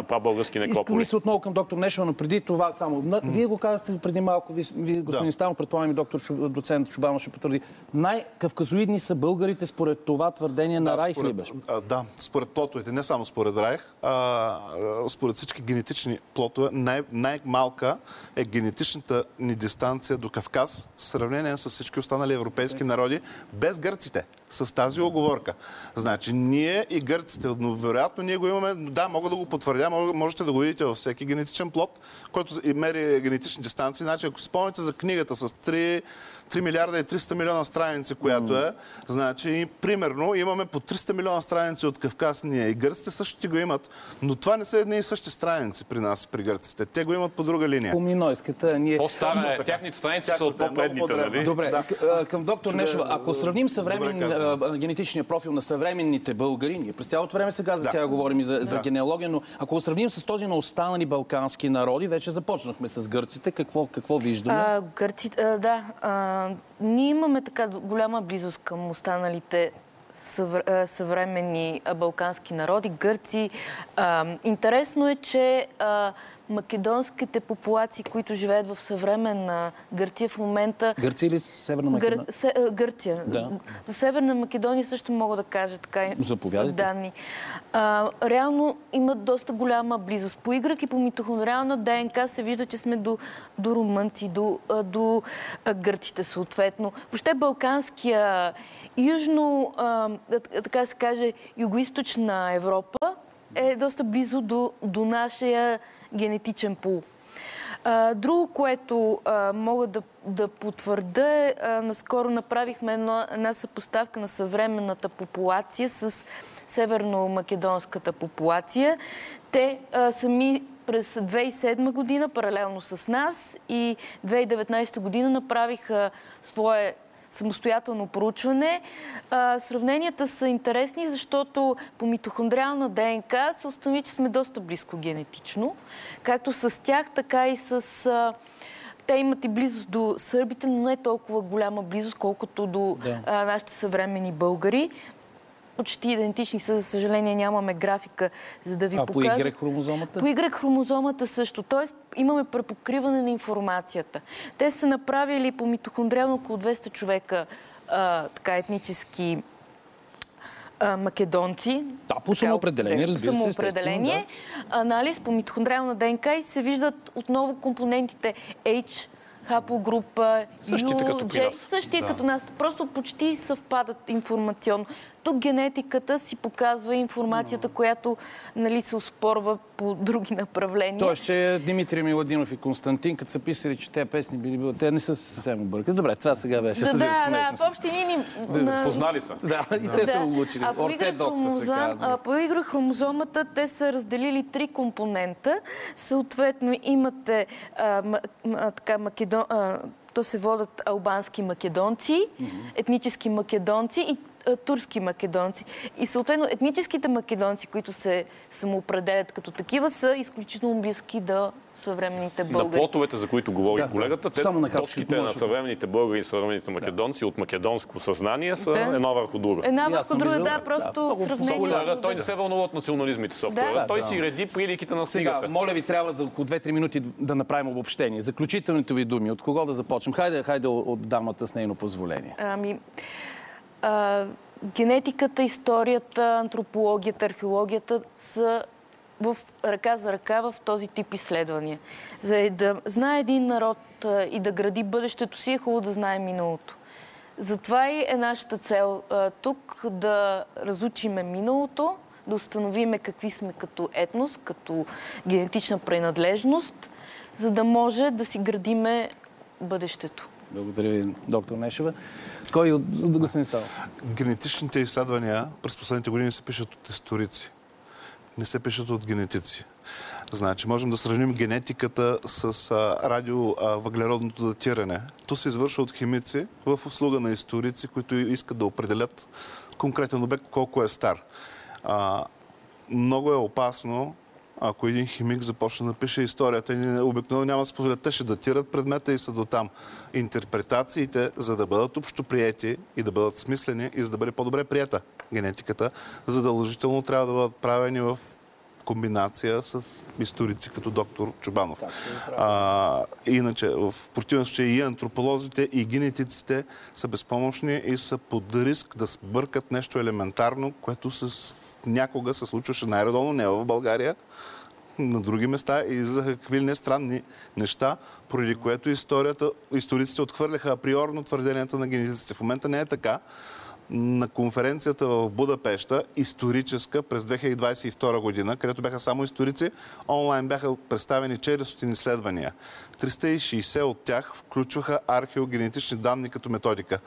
прабългарски некрополи. Искам се отново към доктор Нешева, но преди това само. Mm. Вие го казахте преди малко, вие, вие господин да. Стамов, предполагам и доктор доцент Чобанов ще потвърди. Най-кавказоидни са българите според това твърдение да, на Райх според, ли беше? А, да, според плотовете, не само според Райх, а според всички генетични плотове, най- най-малка е генетичната ни дистанция до Кавказ в сравнение с всички останали европейски okay. народи, без гърците, с тази оговорка. Значи, ние и гърците, но вероятно ние го имаме, да, мога да го потвърдя, можете да го видите във всеки генетичен плод, който мери генетични дистанции. Значи, ако спомните за книгата с три милиарда и триста милиона страници, която е, значи, примерно, имаме по триста милиона страници от Кавказ ние. И гърците също ти го имат, но това не са едни и същи страници при нас, при гърците. Те го имат по друга линия. По минойската ние... По-стара е, тяхните страници са от по-предните, нали? Добре, да. към доктор Нешева, ако сравним съвременен генетичния профил на съвременните българи, ние през цялото време сега за да. тя говорим и за, да. за генеалогия, но ако го сравним с този на останали балкански народи, вече започнахме с гърците. Какво, какво виждаме? А, гърците, а, да. А, ние имаме така голяма близост към останалите съвр... а, съвременни балкански народи, гърци. А, интересно е, че а, македонските популации, които живеят в съвременна Гърция в момента... Гърция или Северна Македония? Гър... Се... Гърция. Да. За Северна Македония също мога да кажа така и данни. А, реално имат доста голяма близост. По игрък и по митохондриална ДНК се вижда, че сме до, до румънци, до, до гърците съответно. Въобще балканския южно, а, така се каже, югоизточна Европа е доста близо до, до нашия генетичен пул. А, друго, което а, мога да, да потвърда е, а, наскоро направихме една, една съпоставка на съвременната популация с северно-македонската популация. Те а, сами през две хиляди и седма година, паралелно с нас, и две хиляди и деветнадесета година направиха свое самостоятелно проучване. А, сравненията са интересни, защото по митохондриална ДНК се установи, че сме доста близко генетично. Както с тях, така и с... А, те имат и близост до сърбите, но не толкова голяма близост, колкото до да. а, нашите съвременни българи. Почти идентични са, за съжаление нямаме графика, за да ви а, покажа. А по Y-хромозомата? По Y-хромозомата също. Тоест имаме препокриване на информацията. Те са направили по митохондриално около двеста човека а, така етнически а, македонци. Да, по самоопределение, разбира се. Самоопределение. Да. Анализ по митохондриална ДНК и се виждат отново компонентите H, хапогрупа, Ю, Джей, същия да. като нас. Просто почти съвпадат информационно. Тук генетиката си показва информацията, която нали, се оспорва по други направления. Тоест, че Димитър Миладинов и Константин, като са писали, че тези песни били били, те не са съвсем объркали. Добре, това сега беше. Да, да, да, в общи линии... На... Познали са. Да, и да. те са улучили. А по Y-хромозомата хромозом... те са разделили три компонента. Съответно, имате а, м- м- така македон... а, то се водят албански македонци, mm-hmm. етнически македонци и турски македонци. И съответно етническите македонци, които се самоопределят като такива, са изключително близки до съвременните българи. На плотовете, за които говори да, колегата, те, на точките на съвременните българи и съвременните македонци да. От македонско съзнание са да. Една върху друга. Една върху друга, да, да, просто да. Сравнение. Да, да, той не се вълнува от национализмите софтуера, да, той да. Си реди приликите на стигата. Сега, моля ви, трябва за около две-три минути да направим обобщение. Заключителните ви думи, от кого да започнем? Хайде, хайде от дамата с нейно позволение. Ами... А, генетиката, историята, антропологията, археологията са в ръка за ръка в този тип изследвания. За да знае един народ и да гради бъдещето си, е хубаво да знае миналото. Затова и е нашата цел тук да разучиме миналото, да установиме какви сме като етнос, като генетична принадлежност, за да може да си градиме бъдещето. Благодаря ви, доктор Нешева. Кой от да го се не става? Генетичните изследвания през последните години се пишат от историци. Не се пишат от генетици. Значи, можем да сравним генетиката с а, радиовъглеродното датиране. То се извършва от химици в услуга на историци, които искат да определят конкретен обект колко е стар. А, много е опасно, ако един химик започне да пише историята, обикновено няма да се позволят. Те ще датират предмета и са до там. Интерпретациите, за да бъдат общоприети и да бъдат смислени и за да бъде по-добре приета генетиката, задължително трябва да бъдат правени в комбинация с историци като доктор Чобанов. А, иначе, в противен случай и антрополозите, и генетиците са безпомощни и са под риск да сбъркат нещо елементарно, което с някога се случваше най-редовно, не в България, на други места и за какви не странни неща, поради което историята, историците отхвърляха априорно твърденията на генетиците. В момента не е така. На конференцията в Будапеща, историческа, през две хиляди двадесет и втора година, където бяха само историци, онлайн бяха представени четиристотин изследвания. триста и шейсет от тях включваха археогенетични данни като методика.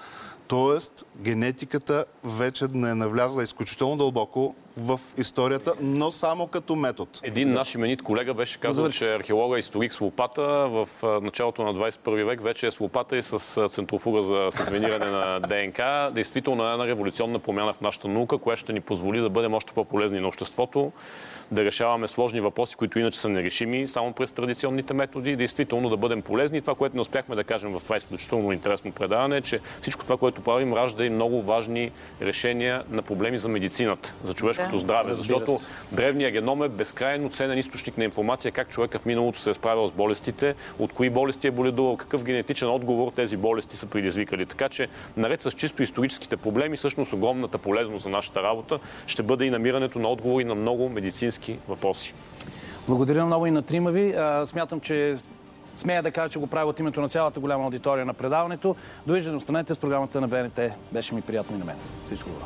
Тоест, генетиката вече не е навлязла изключително дълбоко в историята, но само като метод. Един наш именит колега беше казал, че археолога историк с лопата в началото на двадесет и първи век вече е с лопата и с центрофуга за сегментиране на ДНК. Действително е една революционна промяна в нашата наука, която ще ни позволи да бъдем още по-полезни на обществото, да решаваме сложни въпроси, които иначе са нерешими само през традиционните методи, действително да бъдем полезни. Това, което не успяхме да кажем в това изключително интересно предаване, е, че всичко това, което правим, ражда и много важни решения на проблеми за медицината, за човешкото здраве, защото древният геном е безкрайно ценен източник на информация как човека в миналото се е справил с болестите, от кои болести е боледувал, какъв генетичен отговор тези болести са предизвикали. Така че наред с чисто историческите проблеми, всъщност огромната полезност за нашата работа ще бъде и намирането на отговори на много медицински въпроси. Благодаря много и на трима ви. Смятам, че смея да кажа, че го правя от името на цялата голяма аудитория на предаването. Довиждане, останете с програмата на Б Н Т. Беше ми приятно и на мен. Всичко добро.